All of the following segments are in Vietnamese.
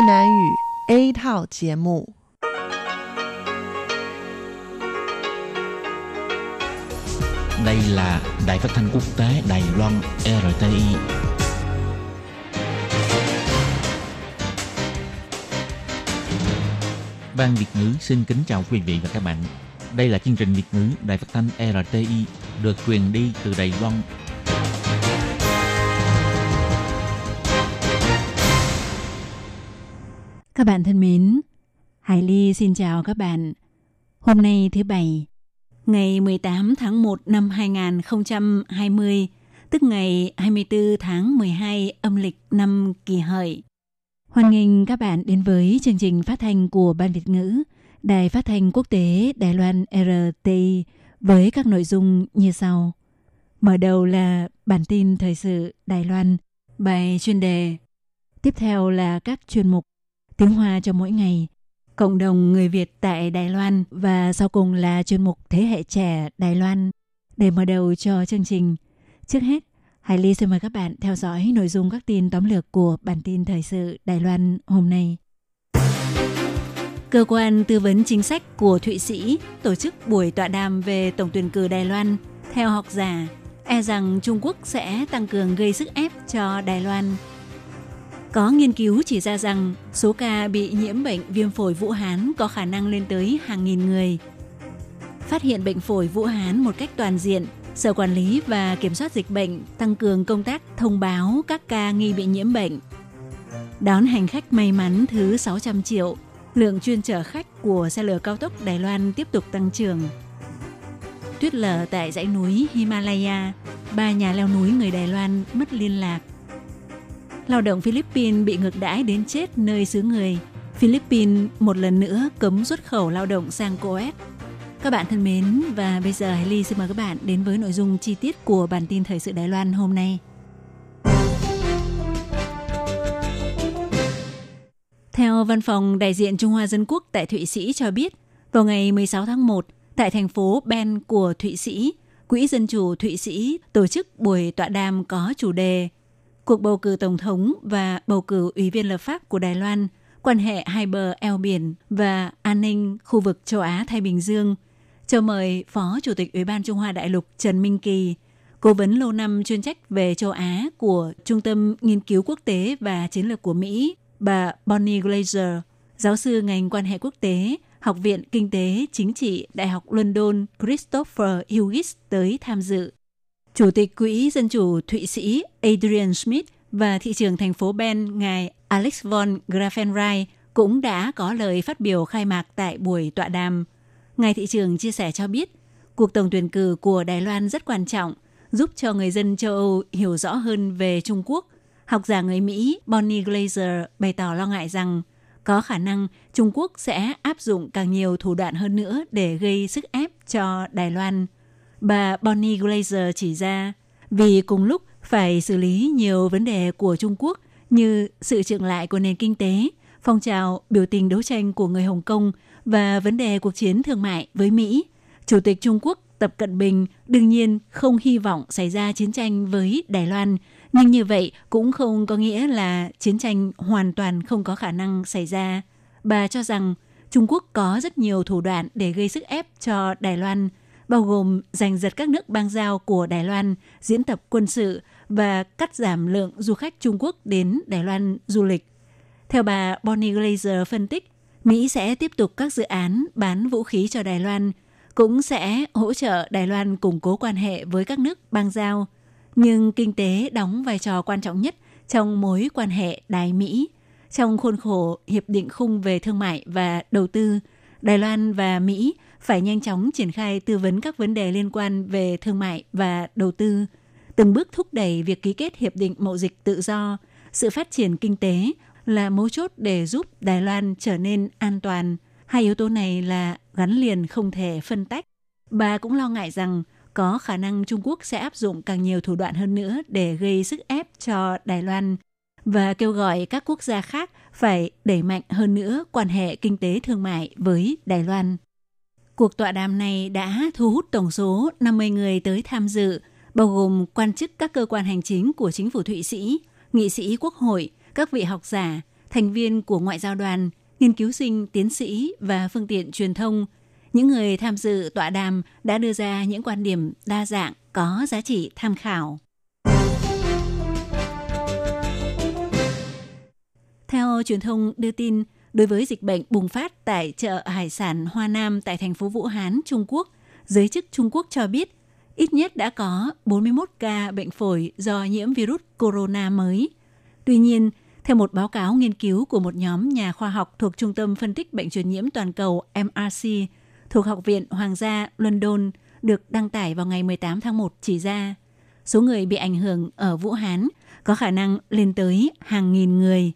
Việt Nam ngữ A thảo节目. Đây là Đài Phát thanh Quốc tế Đài Loan RTI. Ban Việt ngữ xin kính chào quý vị và các bạn. Đây là chương trình Việt ngữ Đài Phát thanh RTI được truyền đi từ Đài Loan. Các bạn thân mến, Hải Ly xin chào các bạn. Hôm nay thứ Bảy, ngày 18 tháng 1 năm 2020, tức ngày 24 tháng 12 âm lịch năm Kỷ Hợi. Hoan nghênh các bạn đến với chương trình phát thanh của Ban Việt ngữ, Đài Phát thanh Quốc tế Đài Loan RTI với các nội dung như sau. Mở đầu là bản tin thời sự Đài Loan, bài chuyên đề. Tiếp theo là các chuyên mục Tiếng Hoa cho mỗi ngày, cộng đồng người Việt tại Đài Loan và sau cùng là chuyên mục Thế hệ trẻ Đài Loan. Để mở đầu cho chương trình, trước hết, Hải Ly xin mời các bạn theo dõi nội dung các tin tóm lược của bản tin thời sự Đài Loan hôm nay. Cơ quan tư vấn chính sách của Thụy Sĩ tổ chức buổi tọa đàm về tổng tuyển cử Đài Loan. Theo học giả, e rằng Trung Quốc sẽ tăng cường gây sức ép cho Đài Loan. Có nghiên cứu chỉ ra rằng số ca bị nhiễm bệnh viêm phổi Vũ Hán có khả năng lên tới hàng nghìn người. Phát hiện bệnh phổi Vũ Hán một cách toàn diện, Sở Quản lý và Kiểm soát Dịch bệnh tăng cường công tác thông báo các ca nghi bị nhiễm bệnh. Đón hành khách may mắn thứ 600 triệu, lượng chuyên chở khách của xe lửa cao tốc Đài Loan tiếp tục tăng trưởng. Tuyết lở tại dãy núi Himalaya, 3 nhà leo núi người Đài Loan mất liên lạc. Lao động Philippines bị ngược đãi đến chết nơi xứ người. Philippines một lần nữa cấm xuất khẩu lao động sang Kuwait. Các bạn thân mến, và bây giờ Hải Ly xin mời các bạn đến với nội dung chi tiết của bản tin thời sự Đài Loan hôm nay. Theo Văn phòng Đại diện Trung Hoa Dân Quốc tại Thụy Sĩ cho biết, vào ngày 16 tháng 1, tại thành phố Bern của Thụy Sĩ, Quỹ Dân chủ Thụy Sĩ tổ chức buổi tọa đàm có chủ đề Cuộc bầu cử Tổng thống và bầu cử Ủy viên lập pháp của Đài Loan, quan hệ hai bờ eo biển và an ninh khu vực châu Á-Thái Bình Dương. Cho mời Phó Chủ tịch Ủy ban Trung Hoa Đại lục Trần Minh Kỳ, cố vấn lâu năm chuyên trách về châu Á của Trung tâm Nghiên cứu Quốc tế và Chiến lược của Mỹ, bà Bonnie Glaser, giáo sư ngành quan hệ quốc tế, Học viện Kinh tế Chính trị Đại học London Christopher Hughes tới tham dự. Chủ tịch Quỹ Dân chủ Thụy Sĩ Adrian Smith và thị trưởng thành phố Bern ngài Alex von Grafenreich cũng đã có lời phát biểu khai mạc tại buổi tọa đàm. Ngài thị trưởng chia sẻ cho biết, cuộc tổng tuyển cử của Đài Loan rất quan trọng, giúp cho người dân châu Âu hiểu rõ hơn về Trung Quốc. Học giả người Mỹ Bonnie Glaser bày tỏ lo ngại rằng có khả năng Trung Quốc sẽ áp dụng càng nhiều thủ đoạn hơn nữa để gây sức ép cho Đài Loan. Bà Bonnie Glaser chỉ ra, vì cùng lúc phải xử lý nhiều vấn đề của Trung Quốc như sự chững lại của nền kinh tế, phong trào biểu tình đấu tranh của người Hồng Kông và vấn đề cuộc chiến thương mại với Mỹ, Chủ tịch Trung Quốc Tập Cận Bình đương nhiên không hy vọng xảy ra chiến tranh với Đài Loan, nhưng như vậy cũng không có nghĩa là chiến tranh hoàn toàn không có khả năng xảy ra. Bà cho rằng Trung Quốc có rất nhiều thủ đoạn để gây sức ép cho Đài Loan, bao gồm giành giật các nước bang giao của Đài Loan, diễn tập quân sự và cắt giảm lượng du khách Trung Quốc đến Đài Loan du lịch. Theo bà Bonnie Glaser phân tích, Mỹ sẽ tiếp tục các dự án bán vũ khí cho Đài Loan, cũng sẽ hỗ trợ Đài Loan củng cố quan hệ với các nước bang giao. Nhưng kinh tế đóng vai trò quan trọng nhất trong mối quan hệ Đài-Mỹ. Trong khuôn khổ Hiệp định Khung về Thương mại và Đầu tư, Đài Loan và Mỹ phải nhanh chóng triển khai tư vấn các vấn đề liên quan về thương mại và đầu tư, từng bước thúc đẩy việc ký kết hiệp định mậu dịch tự do. Sự phát triển kinh tế là mấu chốt để giúp Đài Loan trở nên an toàn. Hai yếu tố này là gắn liền không thể phân tách. Bà cũng lo ngại rằng có khả năng Trung Quốc sẽ áp dụng càng nhiều thủ đoạn hơn nữa để gây sức ép cho Đài Loan và kêu gọi các quốc gia khác phải đẩy mạnh hơn nữa quan hệ kinh tế thương mại với Đài Loan. Cuộc tọa đàm này đã thu hút tổng số 50 người tới tham dự, bao gồm quan chức các cơ quan hành chính của chính phủ Thụy Sĩ, nghị sĩ quốc hội, các vị học giả, thành viên của ngoại giao đoàn, nghiên cứu sinh, tiến sĩ và phương tiện truyền thông. Những người tham dự tọa đàm đã đưa ra những quan điểm đa dạng có giá trị tham khảo. Theo truyền thông đưa tin, đối với dịch bệnh bùng phát tại chợ hải sản Hoa Nam tại thành phố Vũ Hán, Trung Quốc, giới chức Trung Quốc cho biết ít nhất đã có 41 ca bệnh phổi do nhiễm virus corona mới. Tuy nhiên, theo một báo cáo nghiên cứu của một nhóm nhà khoa học thuộc Trung tâm Phân tích Bệnh truyền nhiễm toàn cầu MRC thuộc Học viện Hoàng gia London được đăng tải vào ngày 18 tháng 1 chỉ ra, số người bị ảnh hưởng ở Vũ Hán có khả năng lên tới hàng nghìn người.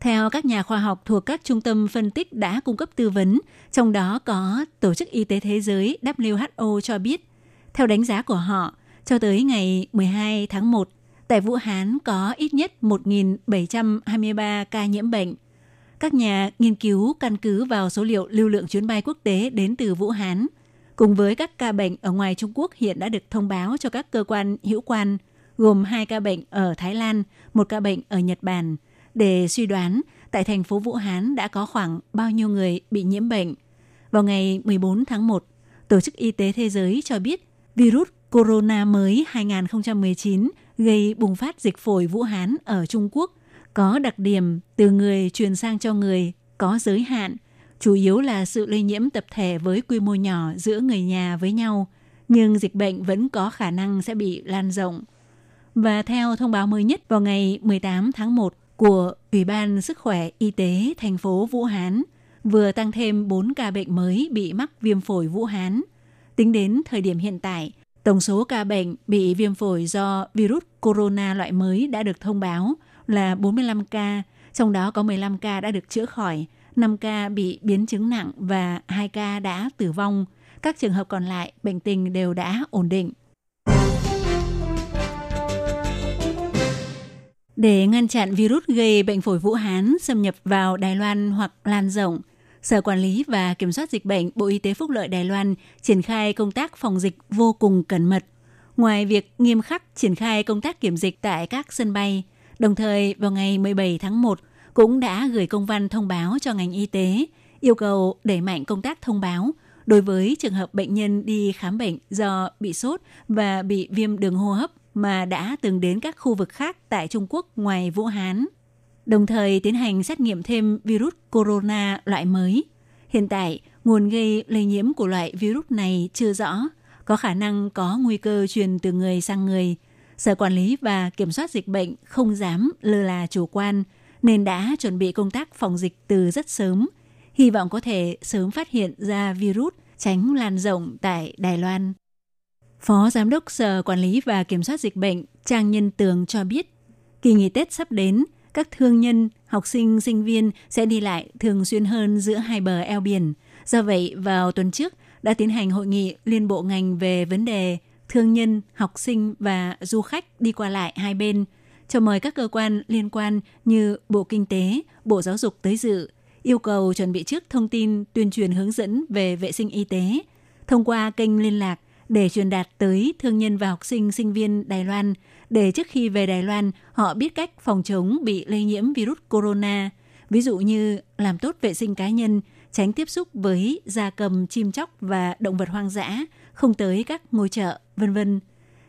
Theo các nhà khoa học thuộc các trung tâm phân tích đã cung cấp tư vấn, trong đó có Tổ chức Y tế Thế giới WHO cho biết, theo đánh giá của họ, cho tới ngày 12 tháng 1, tại Vũ Hán có ít nhất 1.723 ca nhiễm bệnh. Các nhà nghiên cứu căn cứ vào số liệu lưu lượng chuyến bay quốc tế đến từ Vũ Hán, cùng với các ca bệnh ở ngoài Trung Quốc hiện đã được thông báo cho các cơ quan hữu quan, gồm 2 ca bệnh ở Thái Lan, 1 ca bệnh ở Nhật Bản, để suy đoán tại thành phố Vũ Hán đã có khoảng bao nhiêu người bị nhiễm bệnh. Vào ngày 14 tháng 1, Tổ chức Y tế Thế giới cho biết virus corona mới 2019 gây bùng phát dịch phổi Vũ Hán ở Trung Quốc có đặc điểm từ người truyền sang cho người có giới hạn, chủ yếu là sự lây nhiễm tập thể với quy mô nhỏ giữa người nhà với nhau, nhưng dịch bệnh vẫn có khả năng sẽ bị lan rộng. Và theo thông báo mới nhất vào ngày 18 tháng 1, của Ủy ban Sức khỏe Y tế thành phố Vũ Hán vừa tăng thêm 4 ca bệnh mới bị mắc viêm phổi Vũ Hán. Tính đến thời điểm hiện tại, tổng số ca bệnh bị viêm phổi do virus corona loại mới đã được thông báo là 45 ca, trong đó có 15 ca đã được chữa khỏi, 5 ca bị biến chứng nặng và 2 ca đã tử vong. Các trường hợp còn lại, bệnh tình đều đã ổn định. Để ngăn chặn virus gây bệnh phổi Vũ Hán xâm nhập vào Đài Loan hoặc lan rộng, Sở Quản lý và Kiểm soát Dịch bệnh Bộ Y tế Phúc lợi Đài Loan triển khai công tác phòng dịch vô cùng cẩn mật. Ngoài việc nghiêm khắc triển khai công tác kiểm dịch tại các sân bay, đồng thời vào ngày 17 tháng 1 cũng đã gửi công văn thông báo cho ngành y tế, yêu cầu đẩy mạnh công tác thông báo đối với trường hợp bệnh nhân đi khám bệnh do bị sốt và bị viêm đường hô hấp mà đã từng đến các khu vực khác tại Trung Quốc ngoài Vũ Hán, đồng thời tiến hành xét nghiệm thêm virus corona loại mới. Hiện tại, nguồn gây lây nhiễm của loại virus này chưa rõ, có khả năng có nguy cơ truyền từ người sang người. Sở Quản lý và Kiểm soát Dịch bệnh không dám lơ là chủ quan, nên đã chuẩn bị công tác phòng dịch từ rất sớm, hy vọng có thể sớm phát hiện ra virus, tránh lan rộng tại Đài Loan. Phó Giám đốc Sở Quản lý và Kiểm soát Dịch bệnh Trang Nhân Tường cho biết, kỳ nghỉ Tết sắp đến, các thương nhân, học sinh, sinh viên sẽ đi lại thường xuyên hơn giữa hai bờ eo biển. Do vậy, vào tuần trước đã tiến hành hội nghị liên bộ ngành về vấn đề thương nhân, học sinh và du khách đi qua lại hai bên, cho mời các cơ quan liên quan như Bộ Kinh tế, Bộ Giáo dục tới dự, yêu cầu chuẩn bị trước thông tin tuyên truyền hướng dẫn về vệ sinh y tế, thông qua kênh liên lạc, để truyền đạt tới thương nhân và học sinh sinh viên Đài Loan, để trước khi về Đài Loan họ biết cách phòng chống bị lây nhiễm virus corona, ví dụ như làm tốt vệ sinh cá nhân, tránh tiếp xúc với gia cầm, chim chóc và động vật hoang dã, không tới các ngôi chợ, v.v.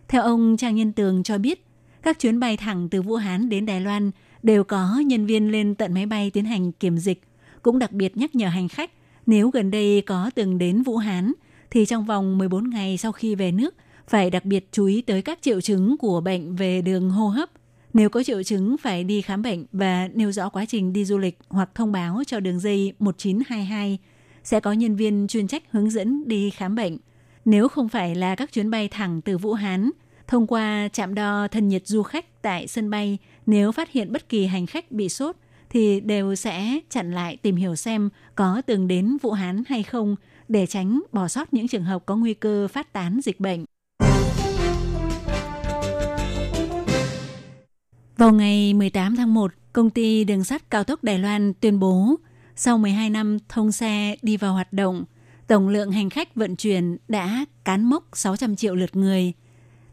Theo ông Trang Nhân Tường cho biết, các chuyến bay thẳng từ Vũ Hán đến Đài Loan đều có nhân viên lên tận máy bay tiến hành kiểm dịch, cũng đặc biệt nhắc nhở hành khách nếu gần đây có từng đến Vũ Hán, thì trong vòng 14 ngày sau khi về nước, phải đặc biệt chú ý tới các triệu chứng của bệnh về đường hô hấp. Nếu có triệu chứng phải đi khám bệnh và nêu rõ quá trình đi du lịch hoặc thông báo cho đường dây 1922, sẽ có nhân viên chuyên trách hướng dẫn đi khám bệnh. Nếu không phải là các chuyến bay thẳng từ Vũ Hán, thông qua trạm đo thân nhiệt du khách tại sân bay, nếu phát hiện bất kỳ hành khách bị sốt, thì đều sẽ chặn lại tìm hiểu xem có từng đến Vũ Hán hay không, để tránh bỏ sót những trường hợp có nguy cơ phát tán dịch bệnh. Vào ngày 18 tháng 1, công ty đường sắt cao tốc Đài Loan tuyên bố, sau 12 năm thông xe đi vào hoạt động, tổng lượng hành khách vận chuyển đã cán mốc 600 triệu lượt người.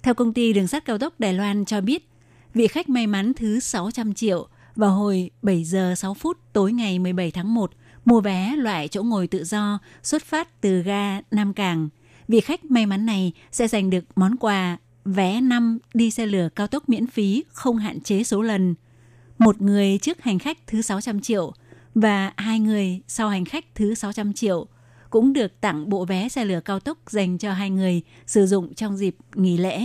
Theo công ty đường sắt cao tốc Đài Loan cho biết, vị khách may mắn thứ 600 triệu Vào hồi 7 giờ 6 phút tối ngày 17 tháng 1, mua vé loại chỗ ngồi tự do xuất phát từ ga Nam Cảng. Vị khách may mắn này sẽ giành được món quà vé 5 đi xe lửa cao tốc miễn phí không hạn chế số lần. Một người trước hành khách thứ 600 triệu và hai người sau hành khách thứ 600 triệu cũng được tặng bộ vé xe lửa cao tốc dành cho hai người sử dụng trong dịp nghỉ lễ.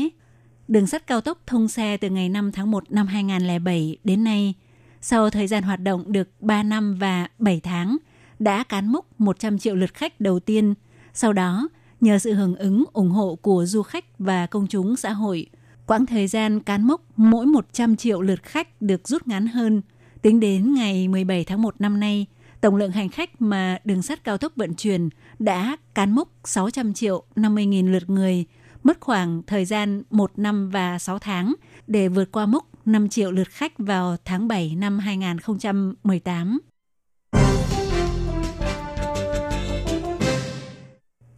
Đường sắt cao tốc thông xe từ ngày 5 tháng 1 năm 2007 đến nay, sau thời gian hoạt động được 3 năm và 7 tháng, đã cán mốc 100 triệu lượt khách đầu tiên. Sau đó, nhờ sự hưởng ứng ủng hộ của du khách và công chúng xã hội, quãng thời gian cán mốc mỗi 100 triệu lượt khách được rút ngắn hơn. Tính đến ngày 17 tháng 1 năm nay, tổng lượng hành khách mà đường sắt cao tốc vận chuyển đã cán mốc 600 triệu 50.000 lượt người, mất khoảng thời gian 1 năm và 6 tháng để vượt qua mốc 5 triệu lượt khách vào tháng 7 năm 2018.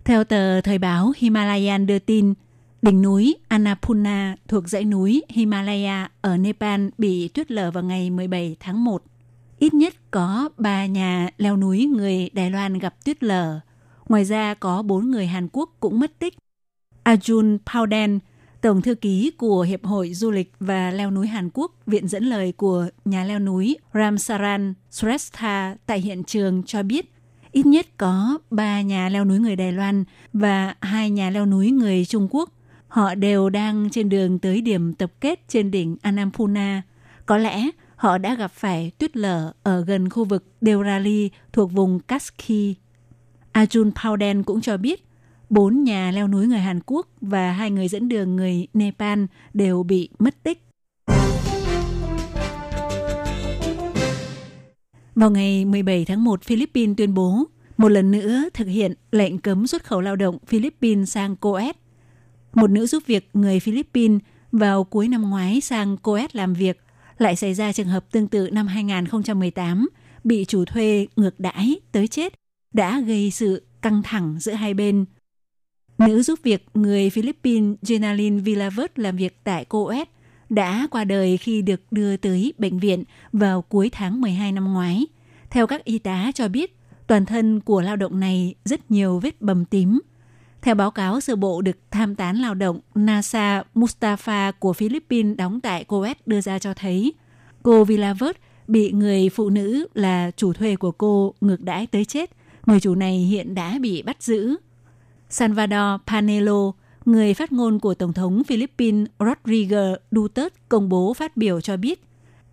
Theo tờ Thời báo Himalayan đưa tin, đỉnh núi Annapurna thuộc dãy núi Himalaya ở Nepal bị tuyết lở vào ngày 17 tháng 1. Ít nhất có 3 nhà leo núi người Đài Loan gặp tuyết lở. Ngoài ra có 4 người Hàn Quốc cũng mất tích. Arjun Paudel, Tổng thư ký của Hiệp hội Du lịch và Leo núi Hàn Quốc, viện dẫn lời của nhà leo núi Ramsaran Shrestha tại hiện trường cho biết, ít nhất có 3 nhà leo núi người Đài Loan và 2 nhà leo núi người Trung Quốc. Họ đều đang trên đường tới điểm tập kết trên đỉnh Annapurna. Có lẽ họ đã gặp phải tuyết lở ở gần khu vực Deurali thuộc vùng Kaski. Arjun Paudel cũng cho biết, 4 nhà leo núi người Hàn Quốc và 2 người dẫn đường người Nepal đều bị mất tích. Vào ngày 17 tháng 1, Philippines tuyên bố một lần nữa thực hiện lệnh cấm xuất khẩu lao động Philippines sang Kuwait. Một nữ giúp việc người Philippines vào cuối năm ngoái sang Kuwait làm việc, lại xảy ra trường hợp tương tự năm 2018, bị chủ thuê ngược đãi tới chết, đã gây sự căng thẳng giữa hai bên. Nữ giúp việc người Philippines Genalyn Villavert làm việc tại Kuwait đã qua đời khi được đưa tới bệnh viện vào cuối tháng 12 năm ngoái. Theo các y tá cho biết, toàn thân của lao động này rất nhiều vết bầm tím. Theo báo cáo sơ bộ được tham tán lao động Nasa Mustafa của Philippines đóng tại Kuwait đưa ra cho thấy, cô Villavert bị người phụ nữ là chủ thuê của cô ngược đãi tới chết. Người chủ này hiện đã bị bắt giữ. Salvador Panelo, người phát ngôn của Tổng thống Philippines Rodrigo Duterte công bố phát biểu cho biết,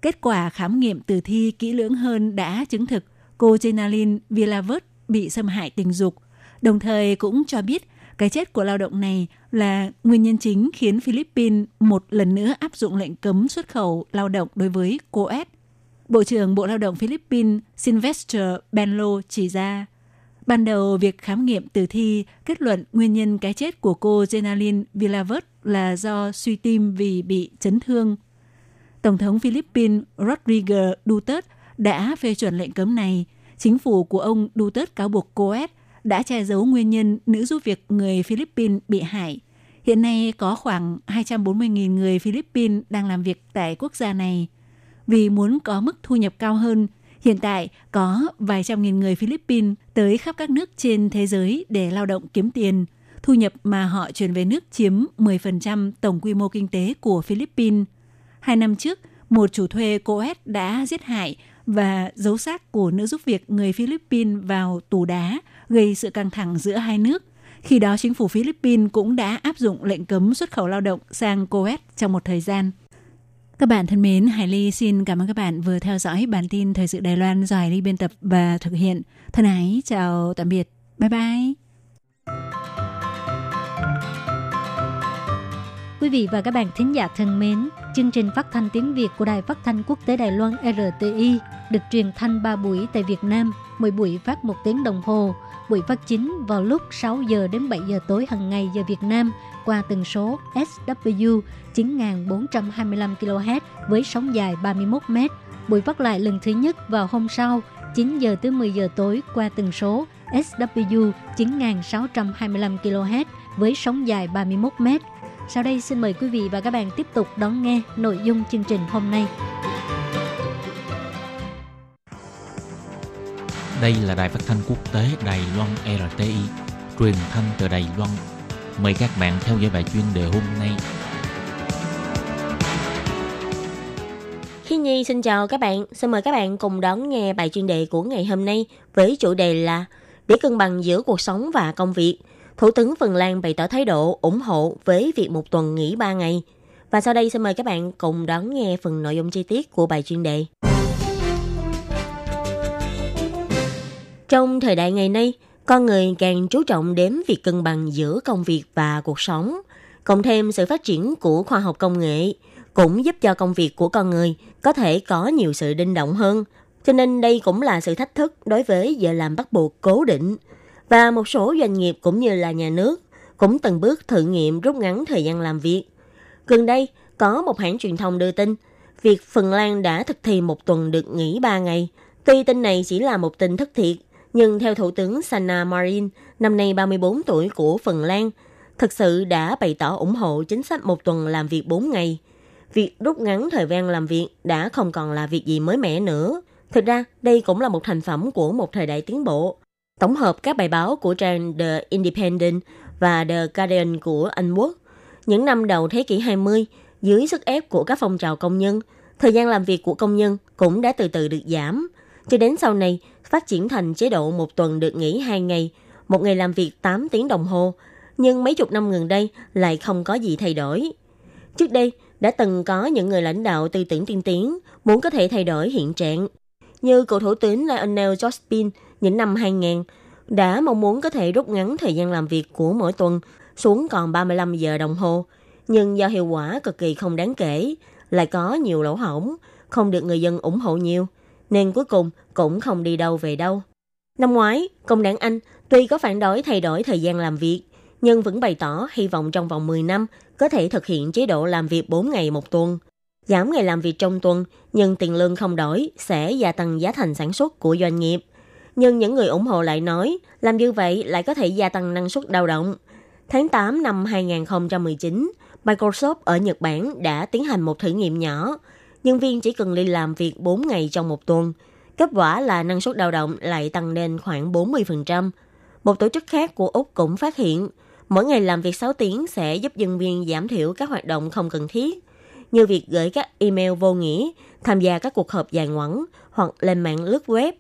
kết quả khám nghiệm tử thi kỹ lưỡng hơn đã chứng thực cô Genalyn Villavert bị xâm hại tình dục, đồng thời cũng cho biết cái chết của lao động này là nguyên nhân chính khiến Philippines một lần nữa áp dụng lệnh cấm xuất khẩu lao động đối với Kuwait. Bộ trưởng Bộ Lao động Philippines Sylvester Benlo chỉ ra, ban đầu, việc khám nghiệm tử thi kết luận nguyên nhân cái chết của cô Genalyn Villavert là do suy tim vì bị chấn thương. Tổng thống Philippines Rodrigo Duterte đã phê chuẩn lệnh cấm này. Chính phủ của ông Duterte cáo buộc Kuwait đã che giấu nguyên nhân nữ giúp việc người Philippines bị hại. Hiện nay có khoảng 240.000 người Philippines đang làm việc tại quốc gia này. Vì muốn có mức thu nhập cao hơn, hiện tại có vài trăm nghìn người Philippines tới khắp các nước trên thế giới để lao động kiếm tiền. Thu nhập mà họ chuyển về nước chiếm 10% tổng quy mô kinh tế của Philippines. 2 năm trước, một chủ thuê Kuwait đã giết hại và giấu xác của nữ giúp việc người Philippines vào tủ đá, gây sự căng thẳng giữa hai nước. Khi đó, chính phủ Philippines cũng đã áp dụng lệnh cấm xuất khẩu lao động sang Kuwait trong một thời gian. Các bạn thân mến, Hải Ly xin cảm ơn các bạn vừa theo dõi bản tin Thời sự Đài Loan do Hải Ly biên tập và thực hiện. Thân ái, chào tạm biệt. Bye bye. Quý vị và các bạn thính giả thân mến, chương trình phát thanh tiếng Việt của Đài Phát thanh Quốc tế Đài Loan RTI được truyền thanh 3 buổi tại Việt Nam, mỗi buổi phát 1 tiếng đồng hồ. Buổi phát chính vào lúc 6 giờ đến 7 giờ tối hàng ngày giờ Việt Nam qua tần số SW 9425 kHz với sóng dài 31 m. Buổi phát lại lần thứ nhất vào hôm sau 9 giờ tới 10 giờ tối qua tần số SW 9625 kHz với sóng dài 31 m. Sau đây xin mời quý vị và các bạn tiếp tục đón nghe nội dung chương trình hôm nay. Đây là đài phát thanh quốc tế Đài Loan RTI, truyền thanh từ Đài Loan. Mời các bạn theo dõi bài chuyên đề hôm nay. Khi Nhi xin chào các bạn, xin mời các bạn cùng đón nghe bài chuyên đề của ngày hôm nay với chủ đề là để cân bằng giữa cuộc sống và công việc. Thủ tướng Phần Lan bày tỏ thái độ ủng hộ với việc một tuần nghỉ 3 ngày. Và sau đây xin mời các bạn cùng đón nghe phần nội dung chi tiết của bài chuyên đề. Trong thời đại ngày nay, con người càng chú trọng đến việc cân bằng giữa công việc và cuộc sống. Cộng thêm sự phát triển của khoa học công nghệ cũng giúp cho công việc của con người có thể có nhiều sự linh động hơn. Cho nên đây cũng là sự thách thức đối với giờ làm bắt buộc cố định. Và một số doanh nghiệp cũng như là nhà nước cũng từng bước thử nghiệm rút ngắn thời gian làm việc. Gần đây, có một hãng truyền thông đưa tin việc Phần Lan đã thực thi một tuần được nghỉ 3 ngày. Tuy tin này chỉ là một tin thất thiệt, nhưng theo Thủ tướng Sanna Marin, năm nay 34 tuổi của Phần Lan, thực sự đã bày tỏ ủng hộ chính sách một tuần làm việc 4 ngày. Việc rút ngắn thời gian làm việc đã không còn là việc gì mới mẻ nữa. Thực ra, đây cũng là một thành phẩm của một thời đại tiến bộ. Tổng hợp các bài báo của trang The Independent và The Guardian của Anh Quốc, những năm đầu thế kỷ 20, dưới sức ép của các phong trào công nhân, thời gian làm việc của công nhân cũng đã từ từ được giảm. Cho đến sau này, phát triển thành chế độ một tuần được nghỉ 2 ngày, một ngày làm việc 8 tiếng đồng hồ, nhưng mấy chục năm gần đây lại không có gì thay đổi. Trước đây, đã từng có những người lãnh đạo tư tưởng tiên tiến muốn có thể thay đổi hiện trạng, như cựu thủ tướng Lionel Jospin những năm 2000 đã mong muốn có thể rút ngắn thời gian làm việc của mỗi tuần xuống còn 35 giờ đồng hồ, nhưng do hiệu quả cực kỳ không đáng kể, lại có nhiều lỗ hổng, không được người dân ủng hộ nhiều, nên cuối cùng cũng không đi đâu về đâu. Năm ngoái, Công đảng Anh tuy có phản đối thay đổi thời gian làm việc, nhưng vẫn bày tỏ hy vọng trong vòng 10 năm có thể thực hiện chế độ làm việc 4 ngày một tuần, giảm ngày làm việc trong tuần nhưng tiền lương không đổi sẽ gia tăng giá thành sản xuất của doanh nghiệp. Nhưng những người ủng hộ lại nói làm như vậy lại có thể gia tăng năng suất lao động. Tháng 8 năm 2019, Microsoft ở Nhật Bản đã tiến hành một thử nghiệm nhỏ. Nhân viên chỉ cần đi làm việc 4 ngày trong một tuần. Kết quả là năng suất lao động lại tăng lên khoảng 40%. Một tổ chức khác của Úc cũng phát hiện mỗi ngày làm việc 6 tiếng sẽ giúp nhân viên giảm thiểu các hoạt động không cần thiết, như việc gửi các email vô nghĩa, tham gia các cuộc họp dài ngoẵng hoặc lên mạng lướt web.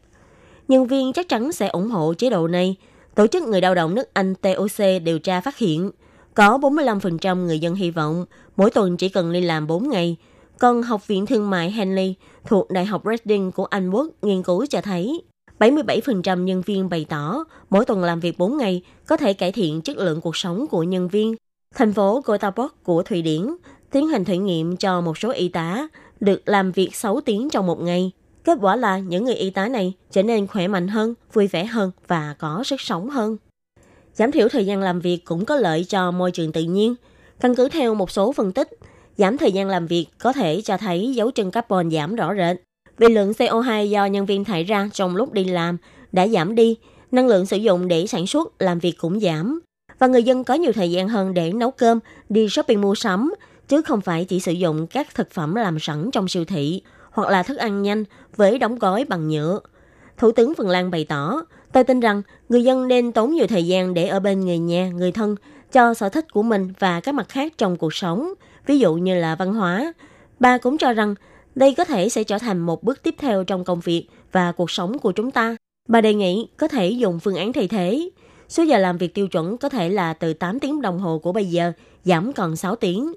Nhân viên chắc chắn sẽ ủng hộ chế độ này. Tổ chức người lao động nước Anh TOC điều tra phát hiện có 45% người dân hy vọng mỗi tuần chỉ cần đi làm 4 ngày. Còn Học viện Thương mại Henley thuộc Đại học Reading của Anh Quốc nghiên cứu cho thấy 77% nhân viên bày tỏ mỗi tuần làm việc 4 ngày có thể cải thiện chất lượng cuộc sống của nhân viên. Thành phố Göteborg của Thụy Điển tiến hành thử nghiệm cho một số y tá được làm việc 6 tiếng trong một ngày. Kết quả là những người y tá này trở nên khỏe mạnh hơn, vui vẻ hơn và có sức sống hơn. Giảm thiểu thời gian làm việc cũng có lợi cho môi trường tự nhiên. Căn cứ theo một số phân tích, giảm thời gian làm việc có thể cho thấy dấu chân carbon giảm rõ rệt. Vì lượng CO2 do nhân viên thải ra trong lúc đi làm đã giảm đi, năng lượng sử dụng để sản xuất, làm việc cũng giảm. Và người dân có nhiều thời gian hơn để nấu cơm, đi shopping mua sắm, chứ không phải chỉ sử dụng các thực phẩm làm sẵn trong siêu thị hoặc là thức ăn nhanh với đóng gói bằng nhựa. Thủ tướng Phần Lan bày tỏ, tôi tin rằng người dân nên tốn nhiều thời gian để ở bên người nhà, người thân, cho sở thích của mình và các mặt khác trong cuộc sống, ví dụ như là văn hóa. Bà cũng cho rằng đây có thể sẽ trở thành một bước tiếp theo trong công việc và cuộc sống của chúng ta. Bà đề nghị có thể dùng phương án thay thế. Số giờ làm việc tiêu chuẩn có thể là từ 8 tiếng đồng hồ của bây giờ, giảm còn 6 tiếng.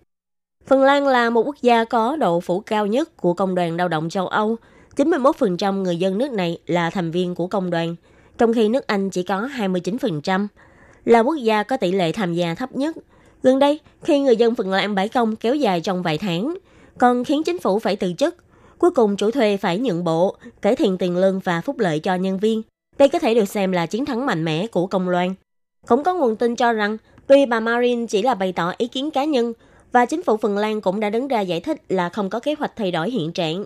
Phần Lan là một quốc gia có độ phủ cao nhất của Công đoàn Lao động châu Âu. 91% người dân nước này là thành viên của công đoàn, trong khi nước Anh chỉ có 29%, là quốc gia có tỷ lệ tham gia thấp nhất. Gần đây, khi người dân Phần Lan bãi công kéo dài trong vài tháng, còn khiến chính phủ phải từ chức. Cuối cùng, chủ thuê phải nhượng bộ, cải thiện tiền lương và phúc lợi cho nhân viên. Đây có thể được xem là chiến thắng mạnh mẽ của công đoàn. Cũng có nguồn tin cho rằng, tuy bà Marin chỉ là bày tỏ ý kiến cá nhân, và chính phủ Phần Lan cũng đã đứng ra giải thích là không có kế hoạch thay đổi hiện trạng.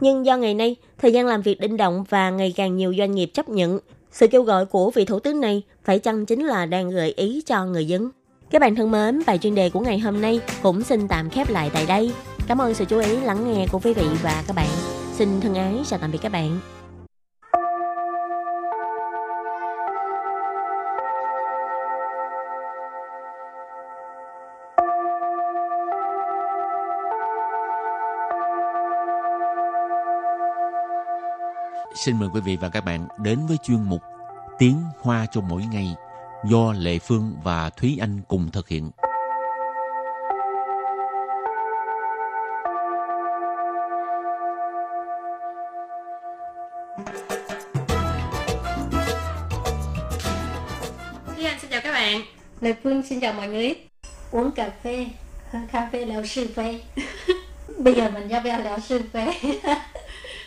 Nhưng do ngày nay, thời gian làm việc linh động và ngày càng nhiều doanh nghiệp chấp nhận, sự kêu gọi của vị thủ tướng này phải chăng chính là đang gợi ý cho người dân. Các bạn thân mến, bài chuyên đề của ngày hôm nay cũng xin tạm khép lại tại đây. Cảm ơn sự chú ý lắng nghe của quý vị và các bạn. Xin thân ái chào tạm biệt các bạn. xin mời quý vị và các bạn đến với chuyên mục Tiếng Hoa cho mỗi ngày do Lệ Phương và Thúy Anh cùng thực hiện. Thúy Anh xin chào các bạn. Lệ Phương xin chào mọi người. Uống cà phê, hơn cà phê là sư phê. Bây giờ mình ra bè là sư phê.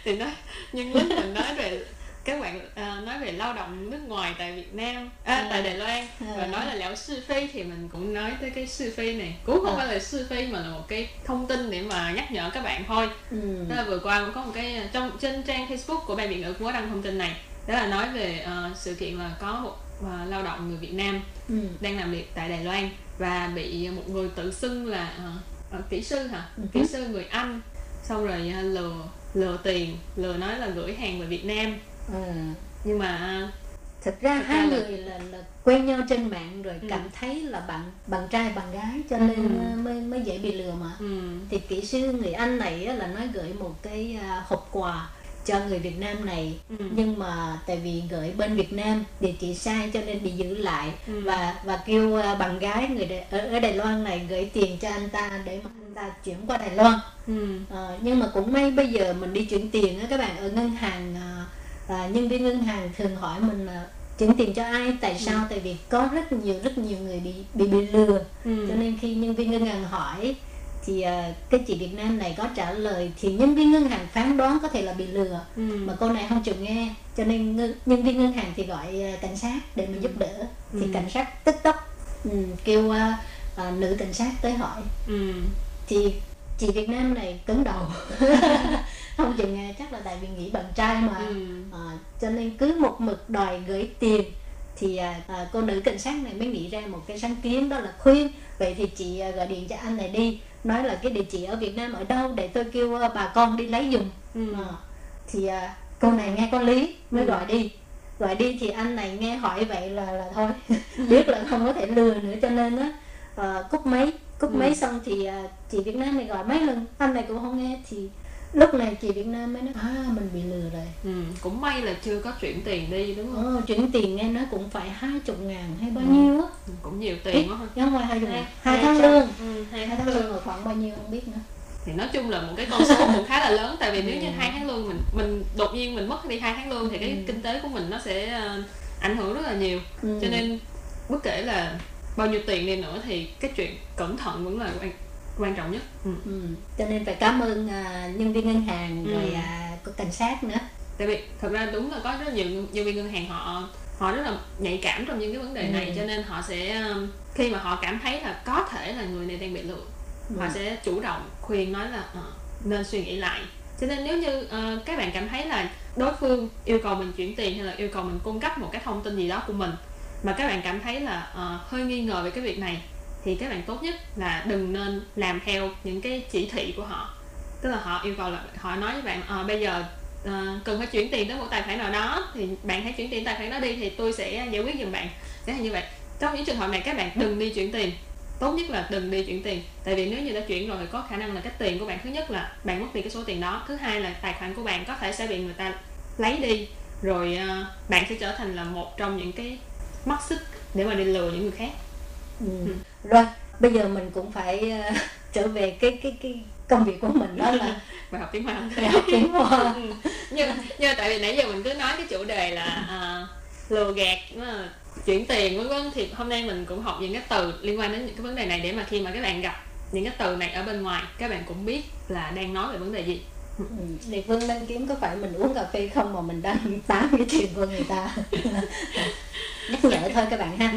Thì nói, nhưng lúc mình nói về các bạn nói về lao động nước ngoài tại Việt Nam, tại Đài Loan và nói là lão sư phê thì mình cũng nói tới cái sư phê này, cũng không phải là sư phê mà là một cái thông tin để mà nhắc nhở các bạn thôi. Đó là vừa qua cũng có một cái trên trang Facebook của Ban Việt ngữ cũng có đăng thông tin này, đó là nói về sự kiện là có một lao động người Việt Nam đang làm việc tại Đài Loan và bị một người tự xưng là kỹ sư kỹ sư người Anh, xong rồi lừa tiền, lừa nói là gửi hàng về Việt Nam. Nhưng mà thực ra hai người là quen nhau trên mạng rồi cảm thấy là bạn trai bạn gái cho nên mới dễ bị lừa mà. Thì kỹ sư người Anh này là nói gửi một cái hộp quà cho người Việt Nam này, nhưng mà tại vì gửi bên Việt Nam địa chỉ sai cho nên bị giữ lại, và kêu bạn gái người ở Đài Loan này gửi tiền cho anh ta để mà anh ta chuyển qua Đài Loan. Nhưng mà cũng may bây giờ mình đi chuyển tiền các bạn ở ngân hàng, nhân viên ngân hàng thường hỏi mình là chuyển tiền cho ai, tại sao? Tại vì có rất nhiều người bị lừa, cho nên khi nhân viên ngân hàng hỏi thì cái chị Việt Nam này có trả lời thì nhân viên ngân hàng phán đoán có thể là bị lừa, mà cô này không chịu nghe cho nên nhân viên ngân hàng thì gọi cảnh sát để mà giúp đỡ. Thì cảnh sát tức tốc kêu nữ cảnh sát tới hỏi, thì chị Việt Nam này cứng đầu không chịu nghe, chắc là tại vì nghĩ bạn trai mà, cho nên cứ một mực đòi gửi tiền. Thì cô nữ cảnh sát này mới nghĩ ra một cái sáng kiến, đó là khuyên vậy thì chị gọi điện cho anh này đi, nói là cái địa chỉ ở Việt Nam ở đâu để tôi kêu bà con đi lấy giùm. Thì cô này nghe có lý mới gọi đi thì anh này nghe hỏi vậy là thôi biết là không có thể lừa nữa cho nên á cúp máy xong thì chị Việt Nam này gọi mấy lần anh này cũng không nghe, thì lúc này chị Việt Nam mới nói mình bị lừa rồi. Cũng may là chưa có chuyển tiền đi, đúng không? Chuyển tiền nghe nói cũng phải 20.000 hay bao nhiêu á, cũng nhiều tiền quá. Không ngoài 20.000 2 tháng lương là khoảng bao nhiêu không biết nữa. Thì nói chung là một cái con số cũng khá là lớn, tại vì nếu như 2 tháng lương mình đột nhiên mình mất đi 2 tháng lương thì cái kinh tế của mình nó sẽ ảnh hưởng rất là nhiều. Cho nên bất kể là bao nhiêu tiền đi nữa thì cái chuyện cẩn thận vẫn là quan trọng nhất. Cho nên phải cảm ơn nhân viên ngân hàng rồi có cảnh sát nữa. Tại vì thật ra đúng là có rất nhiều nhân viên ngân hàng họ rất là nhạy cảm trong những cái vấn đề này, cho nên họ sẽ khi mà họ cảm thấy là có thể là người này đang bị lừa, họ sẽ chủ động khuyên nói là nên suy nghĩ lại. Cho nên nếu như các bạn cảm thấy là đối phương yêu cầu mình chuyển tiền hay là yêu cầu mình cung cấp một cái thông tin gì đó của mình mà các bạn cảm thấy là hơi nghi ngờ về cái việc này, thì các bạn tốt nhất là đừng nên làm theo những cái chỉ thị của họ. Tức là họ yêu cầu là họ nói với bạn bây giờ cần phải chuyển tiền tới một tài khoản nào đó thì bạn hãy chuyển tiền tài khoản đó đi thì tôi sẽ giải quyết giùm bạn. Thế là như vậy. Trong những trường hợp này các bạn đừng đi chuyển tiền. Tốt nhất là đừng đi chuyển tiền. Tại vì nếu như đã chuyển rồi thì có khả năng là cái tiền của bạn, thứ nhất là bạn mất đi cái số tiền đó, thứ hai là tài khoản của bạn có thể sẽ bị người ta lấy đi, rồi bạn sẽ trở thành là một trong những cái mắc xích để mà đi lừa những người khác. Rồi bây giờ mình cũng phải trở về cái công việc của mình, đó là bài học tiếng Hoa. Nhưng tại vì nãy giờ mình cứ nói cái chủ đề là lừa gạt, chuyển tiền vân vân, thì hôm nay mình cũng học những cái từ liên quan đến những cái vấn đề này để mà khi mà các bạn gặp những cái từ này ở bên ngoài các bạn cũng biết là đang nói về vấn đề gì. Lệ Phương đang kiếm có phải mình uống cà phê không mà mình đang tám cái chuyện của người ta nhắc nhở thôi các bạn ha.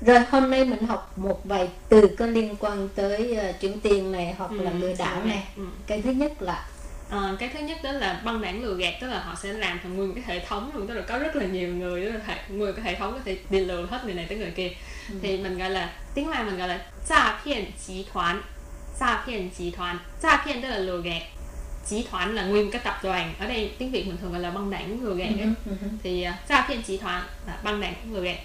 Rồi hôm nay mình học một vài từ có liên quan tới chuyển tiền này hoặc là lừa đảo này. Cái thứ nhất là đó là băng đảng lừa gạt, tức là họ sẽ làm thành nguyên cái hệ thống luôn, tức là có rất là nhiều người, cái hệ thống có thể đi lừa hết người này tới người kia. Thì mình gọi là tiếng Hoa mình gọi là诈骗集团.诈骗tức là lừa gạt,集团là nguyên cái tập đoàn, ở đây tiếng Việt mình thường gọi là băng đảng lừa gạt. Thì诈骗集团là băng đảng lừa gạt.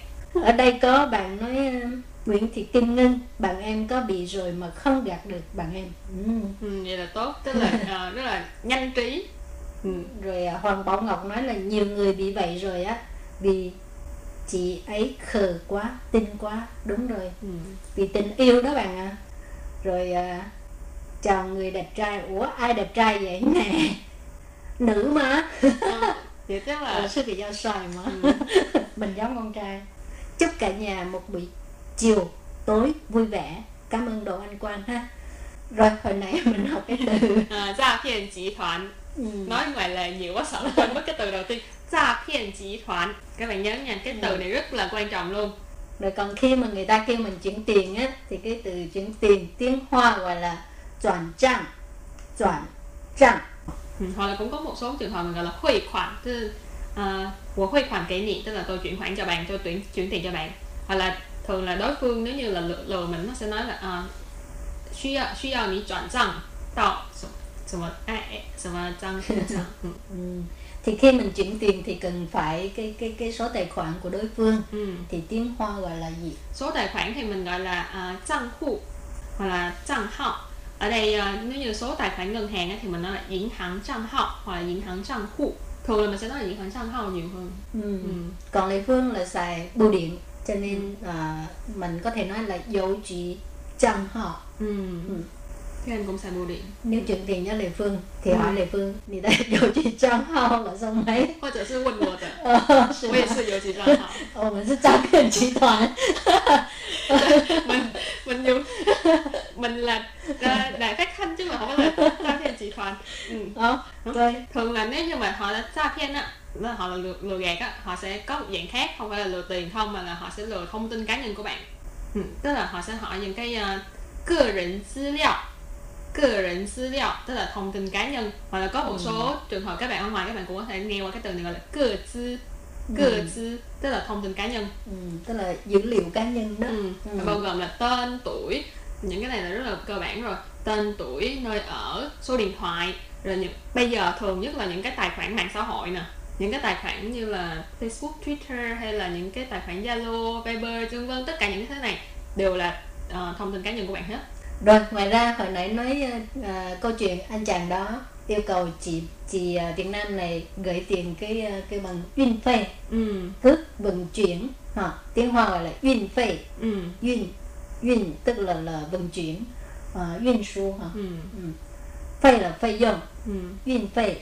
Ở đây có bạn nói Nguyễn Thị Kim Ngân, bạn em có bị rồi mà không gạt được bạn em. Vậy là tốt, tức là rất là nhanh trí, Rồi Hoàng Bảo Ngọc nói là nhiều người bị vậy rồi á, vì chị ấy khờ quá, tin quá. Đúng rồi, vì tình yêu đó bạn ạ. Rồi chào người đẹp trai. Ủa ai đẹp trai vậy nè? Nữ mà. Thì tức là sư thì do xoài mà. Mình giống con trai. Chúc cả nhà một buổi chiều tối vui vẻ. Cảm ơn Đỗ Anh Quang ha. Rồi hồi nãy mình học cái từ Gia Phiền Chí Thoán. Nói ngoài lời nhiều quá sợ là quên mất cái từ đầu tiên. Gia Phiền Chí Thoán. Các bạn nhớ nha, cái từ này rất là quan trọng luôn. Rồi còn khi mà người ta kêu mình chuyển tiền á, thì cái từ chuyển tiền tiếng Hoa gọi là Chuyển trang. Chuyển trang. Hoặc là cũng có một số trường hợp mình gọi là Huy khoản. Tức là Huy khoản kỷ niệm. Tức là tôi chuyển khoản cho bạn, tôi chuyển tiền cho bạn. Hoặc là thường là đối phương nếu như là lừa mình, nó sẽ nói là Suy yào ni chuyển trang tạo Sầm trang. Thì khi mình chuyển tiền thì cần phải cái số tài khoản của đối phương. Thì tiếng Hoa gọi là gì? Số tài khoản thì mình gọi là trang khu hoặc là trang hao. Ở đây nếu như số tài khoản ngân hàng thì mình nói là yến hàng trang hao hoặc là yến hàng trang khu. Thường là mình sẽ nói là yến hàng trang hao nhiều hơn. Còn Lệ Phương là xài bưu điện, cho nên mình có thể nói là dấu chỉ trang hao. Thế anh cũng xài bưu điện. Nếu chuyển tiền cho Lệ Phương thì hỏi Lệ Phương thì đây dấu chỉ trang hao là xong mấy? Hoặc là sư quân của tôi. Tôi cũng là dấu chỉ trang hao. Ồ, mình là Gia Phiền Chí Thoán. Mình là đài phát thanh chứ mà không phải là Gia Phiền Chí Thoán. Thường là nếu như mà họ là Gia Phiền á, họ là lừa gạt á, họ sẽ có một dạng khác, không phải là lừa tiền không mà là họ sẽ lừa thông tin cá nhân của bạn. Tức là họ sẽ hỏi những cái cơ rỉnh dữ liệu. Tức là thông tin cá nhân. Hoặc là có một số trường hợp các bạn ở ngoài các bạn cũng có thể nghe qua cái từ này gọi là cơ tư, tức là thông tin cá nhân. Tức là dữ liệu cá nhân đó. Bao gồm là tên, tuổi. Những cái này là rất là cơ bản rồi. Tên, tuổi, nơi ở, số điện thoại. Rồi bây giờ thường nhất là những cái tài khoản mạng xã hội nè, những cái tài khoản như là Facebook, Twitter hay là những cái tài khoản Zalo, Viber, vân vân. Tất cả những cái thế này đều là thông tin cá nhân của bạn hết. Rồi, ngoài ra hồi nãy nói câu chuyện anh chàng đó yêu cầu chị Việt Nam này gửi tiền cái bằng运费, cứ vận chuyển, tiếng Hoa gọi là运费,运tức là vận chuyển,运输, phê là phê dòng,运费,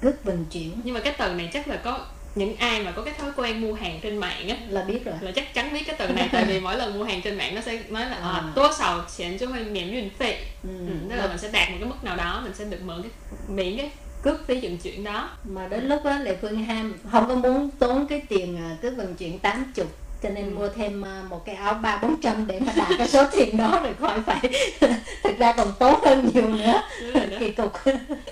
cứ vận chuyển. Nhưng mà cái từ này chắc là có những ai mà có cái thói quen mua hàng trên mạng á là biết rồi, là chắc chắn biết cái từ này. Tại vì mỗi lần mua hàng trên mạng nó sẽ nói là tố sầu xịn chứ hơi miễn duyên phị, tức là mình sẽ đạt một cái mức nào đó, mình sẽ được mượn miễn cái cước phí vận chuyển đó. Mà đến lúc á Lệ Phương ham không có muốn tốn cái tiền cứ vận chuyển 80, cho nên mua thêm một cái áo 300-400 để mà đạt cái số tiền đó rồi khỏi phải. Thực ra còn tốt hơn nhiều nữa. Kỳ cục.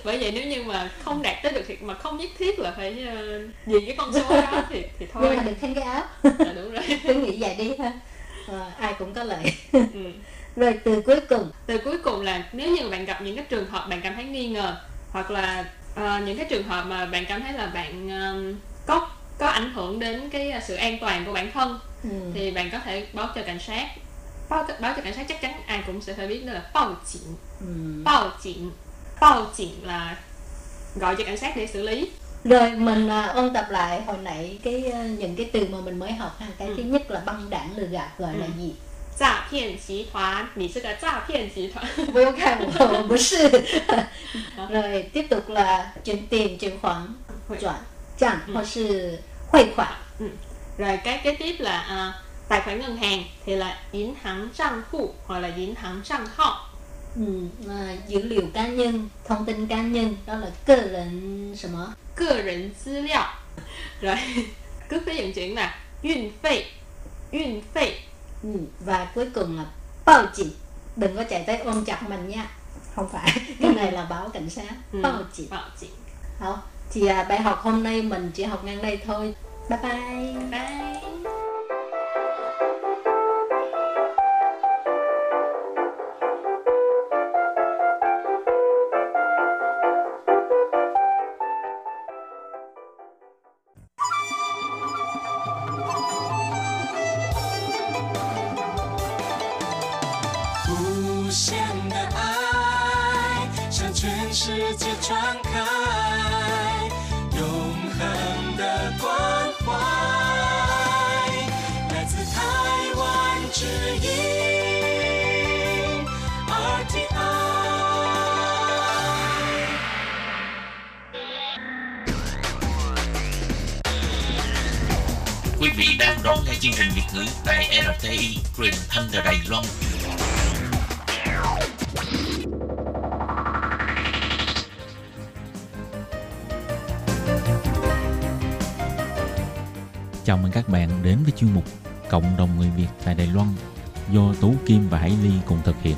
Bởi vậy nếu như mà không đạt tới được thì mà không nhất thiết là phải vì cái con số đó thì thôi. Nhưng mà được thêm cái áo. Đúng rồi. Cứ nghĩ vậy đi ha. Ai cũng có lợi. Rồi từ cuối cùng. Từ cuối cùng là nếu như bạn gặp những cái trường hợp bạn cảm thấy nghi ngờ, hoặc là những cái trường hợp mà bạn cảm thấy là bạn có ảnh hưởng đến cái sự an toàn của bản thân, thì bạn có thể báo cho cảnh sát. Báo cho cảnh sát chắc chắn ai cũng sẽ phải biết, đó là báo cảnh. Báo cảnh là gọi cho cảnh sát để xử lý. Rồi mình ôn tập lại hồi nãy những cái từ mà mình mới học. Cái thứ nhất là băng đảng lừa gạt gọi là gì? Gia Phiền Chí Thoán. Bạn là Gia Phiền Chí Thoán. Không phải, không phải. Rồi tiếp tục là chuyển tiền, chuyển khoản, chuyển chẳng hoặc là hội khoản. Rồi cái kế tiếp là tài khoản ngân hàng thì là yến hàng trang khu hoặc là yến hàng trang hao. Dữ liệu cá nhân, thông tin cá nhân đó là cơ rỉnh gì? Cơ rỉnh dữ liệu. Rồi cứ phải vận chuyển là运费. Và cuối cùng là báo cảnh. Đừng có chạy tới ôm chặt mình nha. Không phải, cái này là báo cảnh sát. Báo cảnh. Không. Thì bài học hôm nay mình chỉ học ngang đây thôi. Bye bye. Bye. Quý vị đang đón nghe chương trình Việt ngữ tại RTI, truyền thanh từ Đài Loan. Chào mừng các bạn đến với chuyên mục Cộng đồng người Việt tại Đài Loan do Tố Kim và Hải Ly cùng thực hiện.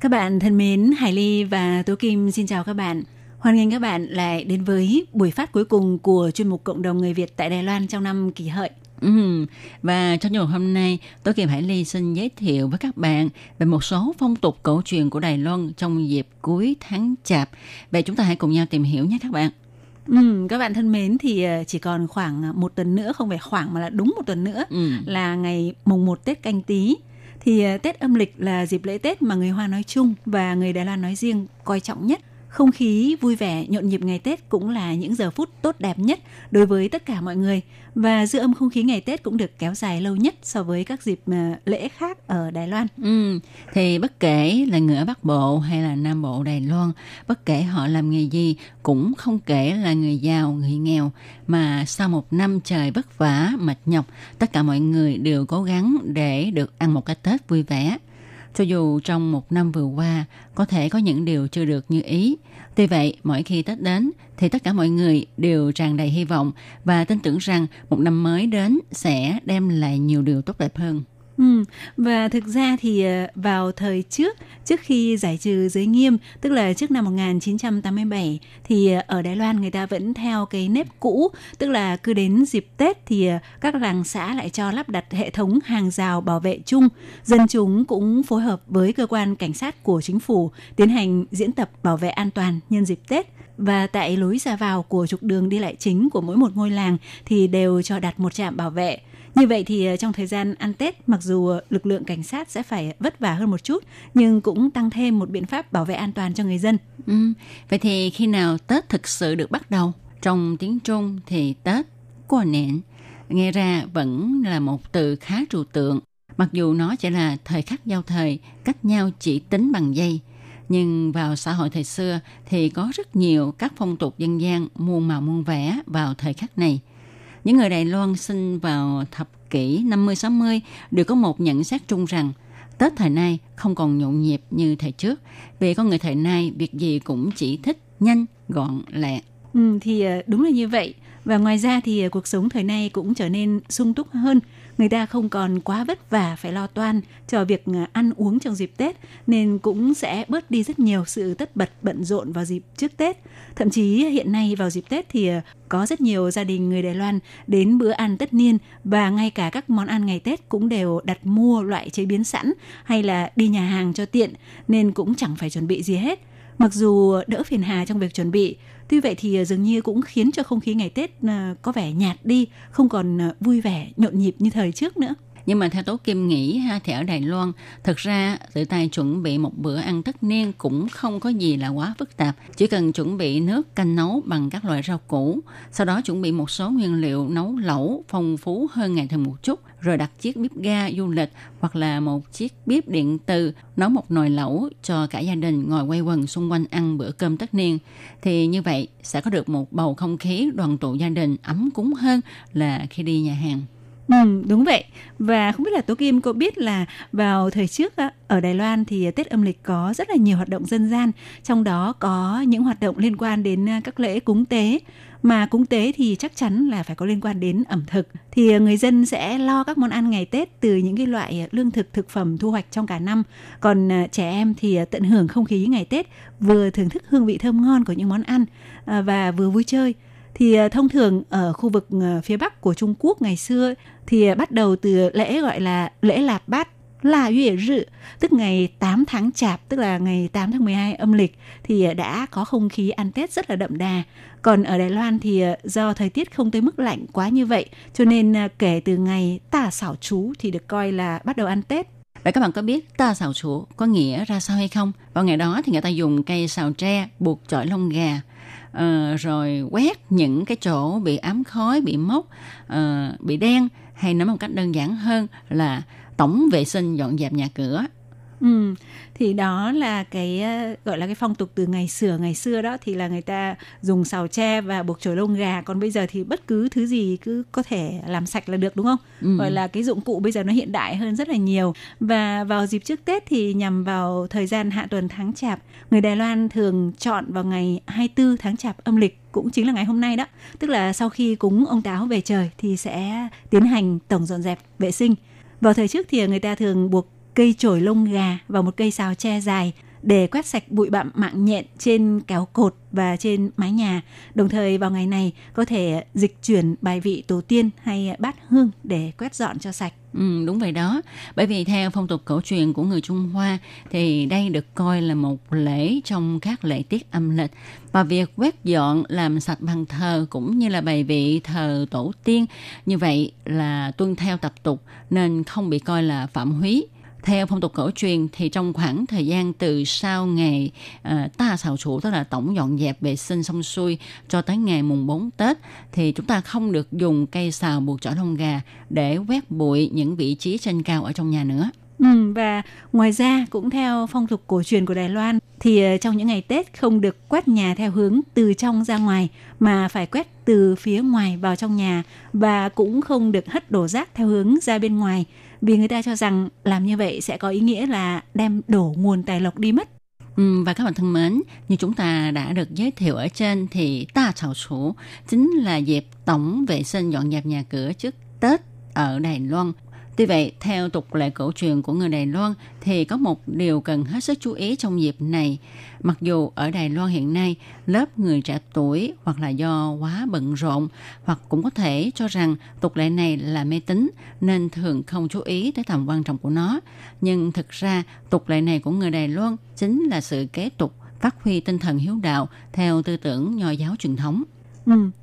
Các bạn thân mến, Hải Ly và Tố Kim xin chào các bạn. Hoan nghênh các bạn lại đến với buổi phát cuối cùng của chuyên mục Cộng đồng người Việt tại Đài Loan trong năm Kỷ Hợi. Và trong chương trình hôm nay, Tố Kim Hải Ly xin giới thiệu với các bạn về một số phong tục cổ truyền của Đài Loan trong dịp cuối tháng Chạp. Vậy chúng ta hãy cùng nhau tìm hiểu nhé các bạn. Các bạn thân mến, thì chỉ còn khoảng một tuần nữa, không phải khoảng mà là đúng một tuần nữa, là ngày mùng 1 Tết Canh Tý. Thì Tết âm lịch là dịp lễ Tết mà người Hoa nói chung và người Đài Loan nói riêng coi trọng nhất. Không khí vui vẻ, nhộn nhịp ngày Tết cũng là những giờ phút tốt đẹp nhất đối với tất cả mọi người. Và dư âm không khí ngày Tết cũng được kéo dài lâu nhất so với các dịp lễ khác ở Đài Loan. Thì bất kể là người ở Bắc Bộ hay là Nam Bộ Đài Loan, bất kể họ làm nghề gì, cũng không kể là người giàu, người nghèo, mà sau một năm trời vất vả, mệt nhọc, tất cả mọi người đều cố gắng để được ăn một cái Tết vui vẻ. Cho dù trong một năm vừa qua có thể có những điều chưa được như ý, tuy vậy mỗi khi Tết đến thì tất cả mọi người đều tràn đầy hy vọng và tin tưởng rằng một năm mới đến sẽ đem lại nhiều điều tốt đẹp hơn. Và thực ra thì vào thời trước khi giải trừ giới nghiêm, tức là trước năm 1987, thì ở Đài Loan người ta vẫn theo cái nếp cũ, tức là cứ đến dịp Tết thì các làng xã lại cho lắp đặt hệ thống hàng rào bảo vệ chung. Dân chúng cũng phối hợp với cơ quan cảnh sát của chính phủ tiến hành diễn tập bảo vệ an toàn nhân dịp Tết. Và tại lối ra vào của trục đường đi lại chính của mỗi một ngôi làng thì đều cho đặt một trạm bảo vệ. Như vậy thì trong thời gian ăn Tết, mặc dù lực lượng cảnh sát sẽ phải vất vả hơn một chút, nhưng cũng tăng thêm một biện pháp bảo vệ an toàn cho người dân. Vậy thì khi nào Tết thực sự được bắt đầu? Trong tiếng Trung thì Tết của nện, nghe ra vẫn là một từ khá trừu tượng. Mặc dù nó chỉ là thời khắc giao thời, cách nhau chỉ tính bằng giây. Nhưng vào xã hội thời xưa thì có rất nhiều các phong tục dân gian muôn màu muôn vẻ vào thời khắc này. Những người Đài Loan sinh vào thập kỷ 50-60 đều có một nhận xét chung rằng Tết thời nay không còn nhộn nhịp như thời trước, vì con người thời nay việc gì cũng chỉ thích nhanh, gọn, lẹ. Thì đúng là như vậy. Và ngoài ra thì cuộc sống thời nay cũng trở nên sung túc hơn. Người ta không còn quá vất vả phải lo toan cho việc ăn uống trong dịp Tết, nên cũng sẽ bớt đi rất nhiều sự tất bật bận rộn vào dịp trước Tết. Thậm chí hiện nay vào dịp Tết thì có rất nhiều gia đình người Đài Loan đến bữa ăn tất niên, và ngay cả các món ăn ngày Tết cũng đều đặt mua loại chế biến sẵn hay là đi nhà hàng cho tiện, nên cũng chẳng phải chuẩn bị gì hết. Mặc dù đỡ phiền hà trong việc chuẩn bị, tuy vậy thì dường như cũng khiến cho không khí ngày Tết có vẻ nhạt đi, không còn vui vẻ, nhộn nhịp như thời trước nữa. Nhưng mà theo Tố Kim nghĩ thì ở Đài Loan, thực ra tự tay chuẩn bị một bữa ăn tất niên cũng không có gì là quá phức tạp. Chỉ cần chuẩn bị nước canh nấu bằng các loại rau củ, sau đó chuẩn bị một số nguyên liệu nấu lẩu phong phú hơn ngày thường một chút, rồi đặt chiếc bếp ga du lịch hoặc là một chiếc bếp điện từ nấu một nồi lẩu cho cả gia đình ngồi quây quần xung quanh ăn bữa cơm tất niên. Thì như vậy sẽ có được một bầu không khí đoàn tụ gia đình ấm cúng hơn là khi đi nhà hàng. Đúng vậy. Và không biết là Tố Kim có biết là vào thời trước ở Đài Loan thì Tết âm lịch có rất là nhiều hoạt động dân gian, trong đó có những hoạt động liên quan đến các lễ cúng tế. Mà cúng tế thì chắc chắn là phải có liên quan đến ẩm thực. Thì người dân sẽ lo các món ăn ngày Tết từ những cái loại lương thực, thực phẩm thu hoạch trong cả năm. Còn trẻ em thì tận hưởng không khí ngày Tết, vừa thưởng thức hương vị thơm ngon của những món ăn và vừa vui chơi. Thì thông thường ở khu vực phía Bắc của Trung Quốc ngày xưa thì bắt đầu từ lễ gọi là lễ Lạp Bát, La Yue Rự, tức ngày 8 tháng Chạp, tức là ngày 8 tháng 12 âm lịch, thì đã có không khí ăn Tết rất là đậm đà. Còn ở Đài Loan thì do thời tiết không tới mức lạnh quá như vậy, cho nên kể từ ngày Tà Sảo Chú thì được coi là bắt đầu ăn Tết. Vậy các bạn có biết Tà Sảo Chú có nghĩa ra sao hay không? Vào ngày đó thì người ta dùng cây sào tre buộc chọi lông gà, rồi quét những cái chỗ bị ám khói, bị mốc, bị đen, hay nói một cách đơn giản hơn là tổng vệ sinh dọn dẹp nhà cửa. Thì đó là cái gọi là cái phong tục từ ngày xưa đó, thì là người ta dùng xào tre và buộc chổi lông gà, còn bây giờ thì bất cứ thứ gì cứ có thể làm sạch là được, đúng không? Gọi là cái dụng cụ bây giờ nó hiện đại hơn rất là nhiều. Và vào dịp trước Tết thì nhằm vào thời gian hạ tuần tháng Chạp, người Đài Loan thường chọn vào ngày 24 tháng Chạp âm lịch, cũng chính là ngày hôm nay đó, tức là sau khi cúng ông Táo về trời thì sẽ tiến hành tổng dọn dẹp vệ sinh. Vào thời trước thì người ta thường buộc cây chổi lông gà và một cây xào tre dài để quét sạch bụi bặm mạng nhện trên kéo cột và trên mái nhà. Đồng thời vào ngày này có thể dịch chuyển bài vị tổ tiên hay bát hương để quét dọn cho sạch. Đúng vậy đó. Bởi vì theo phong tục cổ truyền của người Trung Hoa thì đây được coi là một lễ trong các lễ tiết âm lịch. Và việc quét dọn làm sạch bàn thờ cũng như là bài vị thờ tổ tiên như vậy là tuân theo tập tục nên không bị coi là phạm húy. Theo phong tục cổ truyền thì trong khoảng thời gian từ sau ngày ta xào chủ, tức là tổng dọn dẹp vệ sinh xong xuôi, cho tới ngày mùng 4 Tết thì chúng ta không được dùng cây xào buộc chổi lông gà để quét bụi những vị trí trên cao ở trong nhà nữa. Và ngoài ra cũng theo phong tục cổ truyền của Đài Loan thì trong những ngày Tết không được quét nhà theo hướng từ trong ra ngoài mà phải quét từ phía ngoài vào trong nhà, và cũng không được hất đổ rác theo hướng ra bên ngoài, vì người ta cho rằng làm như vậy sẽ có ý nghĩa là đem đổ nguồn tài lộc đi mất. Và các bạn thân mến, như chúng ta đã được giới thiệu ở trên thì ta chào sủ chính là dịp tổng vệ sinh dọn dẹp nhà cửa trước Tết ở Đài Loan. Tuy vậy, theo tục lệ cổ truyền của người Đài Loan thì có một điều cần hết sức chú ý trong dịp này. Mặc dù ở Đài Loan hiện nay, lớp người trẻ tuổi hoặc là do quá bận rộn hoặc cũng có thể cho rằng tục lệ này là mê tín nên thường không chú ý tới tầm quan trọng của nó. Nhưng thực ra, tục lệ này của người Đài Loan chính là sự kế tục phát huy tinh thần hiếu đạo theo tư tưởng nho giáo truyền thống.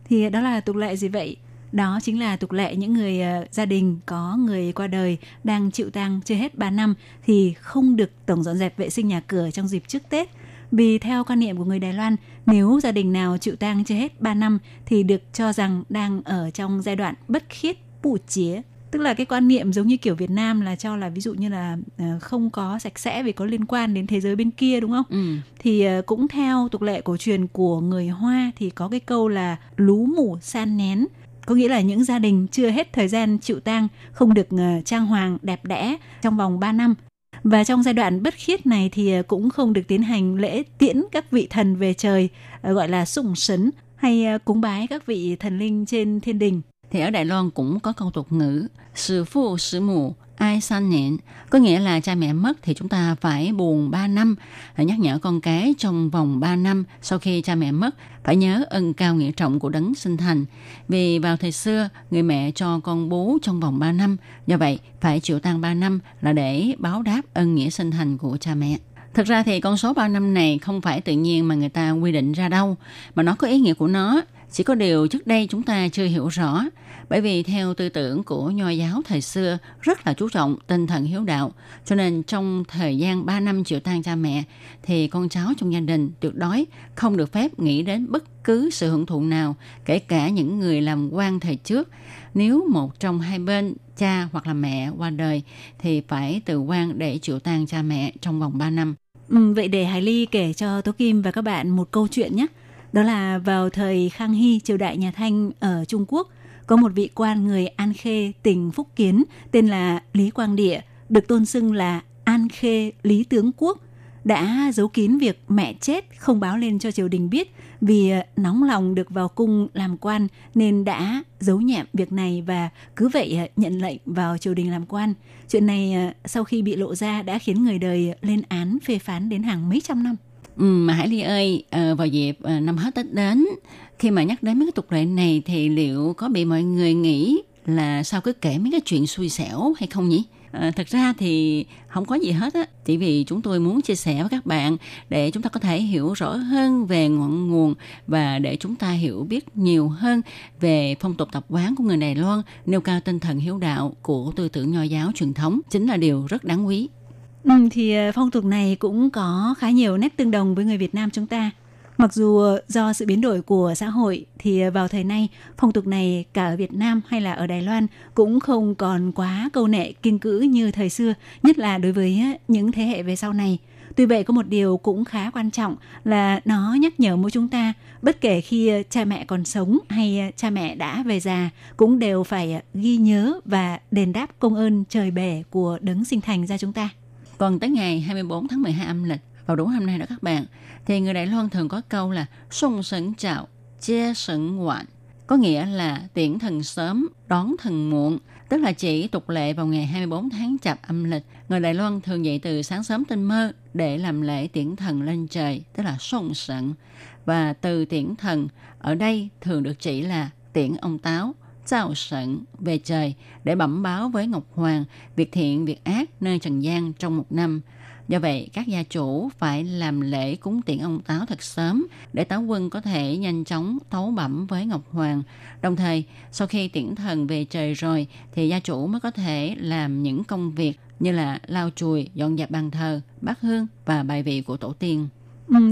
Thì đó là tục lệ gì vậy? Đó chính là tục lệ những người gia đình có người qua đời đang chịu tang chưa hết 3 năm thì không được tổng dọn dẹp vệ sinh nhà cửa trong dịp trước Tết. Vì theo quan niệm của người Đài Loan, nếu gia đình nào chịu tang chưa hết 3 năm thì được cho rằng đang ở trong giai đoạn bất khiết bù chía. Tức là cái quan niệm giống như kiểu Việt Nam là cho là ví dụ như là không có sạch sẽ vì có liên quan đến thế giới bên kia, đúng không? Thì cũng theo tục lệ cổ truyền của người Hoa thì có cái câu là lú mủ san nén. Có nghĩa là những gia đình chưa hết thời gian chịu tang không được trang hoàng đẹp đẽ trong vòng 3 năm. Và trong giai đoạn bất khiết này thì cũng không được tiến hành lễ tiễn các vị thần về trời, gọi là sủng sấn, hay cúng bái các vị thần linh trên thiên đình. Thì ở Đài Loan cũng có câu tục ngữ sư phụ sư mù ai san nện, có nghĩa là cha mẹ mất thì chúng ta phải buồn 3 năm, nhắc nhở con cái trong vòng 3 năm sau khi cha mẹ mất phải nhớ ân cao nghĩa trọng của đấng sinh thành. Vì vào thời xưa, người mẹ cho con bú trong vòng 3 năm, do vậy phải chịu tang 3 năm là để báo đáp ân nghĩa sinh thành của cha mẹ. Thực ra thì con số 3 năm này không phải tự nhiên mà người ta quy định ra đâu, mà nó có ý nghĩa của nó, chỉ có điều trước đây chúng ta chưa hiểu rõ. Bởi vì theo tư tưởng của nho giáo thời xưa rất là chú trọng tinh thần hiếu đạo, cho nên trong thời gian 3 năm chịu tang cha mẹ thì con cháu trong gia đình tuyệt đối không được phép nghĩ đến bất cứ sự hưởng thụ nào, kể cả những người làm quan thời trước. Nếu một trong hai bên cha hoặc là mẹ qua đời thì phải từ quan để chịu tang cha mẹ trong vòng 3 năm. Vậy để Hải Ly kể cho Tố Kim và các bạn một câu chuyện nhé. Đó là vào thời Khang Hy, triều đại nhà Thanh ở Trung Quốc, có một vị quan người An Khê, tỉnh Phúc Kiến, tên là Lý Quang Địa, được tôn xưng là An Khê Lý Tướng Quốc, đã giấu kín việc mẹ chết không báo lên cho triều đình biết, vì nóng lòng được vào cung làm quan nên đã giấu nhẹm việc này và cứ vậy nhận lệnh vào triều đình làm quan. Chuyện này sau khi bị lộ ra đã khiến người đời lên án phê phán đến hàng mấy trăm năm. Mà Hải Ly ơi, vào dịp năm hết Tết đến, khi mà nhắc đến mấy cái tục lệ này thì liệu có bị mọi người nghĩ là sao cứ kể mấy cái chuyện xui xẻo hay không nhỉ? Thật ra thì không có gì hết á, chỉ vì chúng tôi muốn chia sẻ với các bạn để chúng ta có thể hiểu rõ hơn về ngọn nguồn và để chúng ta hiểu biết nhiều hơn về phong tục tập quán của người Đài Loan, nêu cao tinh thần hiếu đạo của tư tưởng nho giáo truyền thống chính là điều rất đáng quý. Thì phong tục này cũng có khá nhiều nét tương đồng với người Việt Nam chúng ta. Mặc dù do sự biến đổi của xã hội thì vào thời nay, phong tục này cả ở Việt Nam hay là ở Đài Loan cũng không còn quá câu nệ kiêng cữ như thời xưa, nhất là đối với những thế hệ về sau này. Tuy vậy, có một điều cũng khá quan trọng là nó nhắc nhở mỗi chúng ta, bất kể khi cha mẹ còn sống hay cha mẹ đã về già, cũng đều phải ghi nhớ và đền đáp công ơn trời bể của đấng sinh thành ra chúng ta. Còn tới ngày 24 tháng 12 âm lịch, vào đúng hôm nay đó các bạn, thì người Đài Loan thường có câu là sung sẩn chào, che sẩn ngoạn, có nghĩa là tiễn thần sớm, đón thần muộn, tức là chỉ tục lệ vào ngày 24 tháng Chạp âm lịch. Người Đài Loan thường dậy từ sáng sớm tinh mơ để làm lễ tiễn thần lên trời, tức là sung sẩn. Và từ tiễn thần ở đây thường được chỉ là tiễn ông Táo, chào sẩn về trời để bẩm báo với Ngọc Hoàng việc thiện việc ác nơi trần gian trong một năm. Do vậy, các gia chủ phải làm lễ cúng tiễn ông Táo thật sớm để Táo Quân có thể nhanh chóng tấu bẩm với Ngọc Hoàng. Đồng thời, sau khi tiễn thần về trời rồi, thì gia chủ mới có thể làm những công việc như là lau chùi, dọn dẹp bàn thờ, bát hương và bài vị của tổ tiên.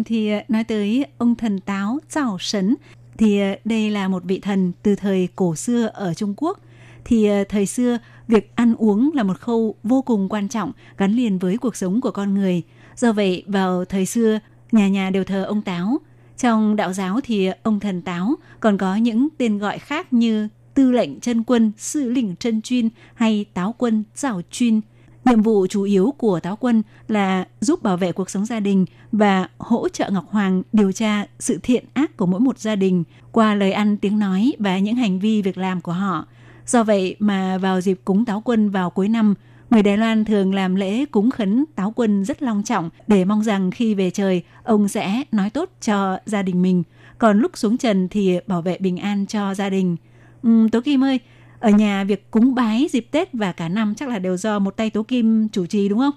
Thì nói tới ông thần Táo Chào Sấn, thì đây là một vị thần từ thời cổ xưa ở Trung Quốc. Thì thời xưa, việc ăn uống là một khâu vô cùng quan trọng gắn liền với cuộc sống của con người. Do vậy, vào thời xưa, nhà nhà đều thờ ông Táo. Trong đạo giáo thì ông thần Táo còn có những tên gọi khác như tư lệnh chân quân, sư lĩnh chân chuyên hay Táo Quân, Giảo Chuyên. Nhiệm vụ chủ yếu của Táo Quân là giúp bảo vệ cuộc sống gia đình và hỗ trợ Ngọc Hoàng điều tra sự thiện ác của mỗi một gia đình qua lời ăn tiếng nói và những hành vi việc làm của họ. Do vậy mà vào dịp cúng Táo Quân vào cuối năm, người Đài Loan thường làm lễ cúng khấn Táo Quân rất long trọng để mong rằng khi về trời, ông sẽ nói tốt cho gia đình mình. Còn lúc xuống trần thì bảo vệ bình an cho gia đình. Tố Kim ơi, ở nhà việc cúng bái dịp Tết và cả năm chắc là đều do một tay Tố Kim chủ trì đúng không?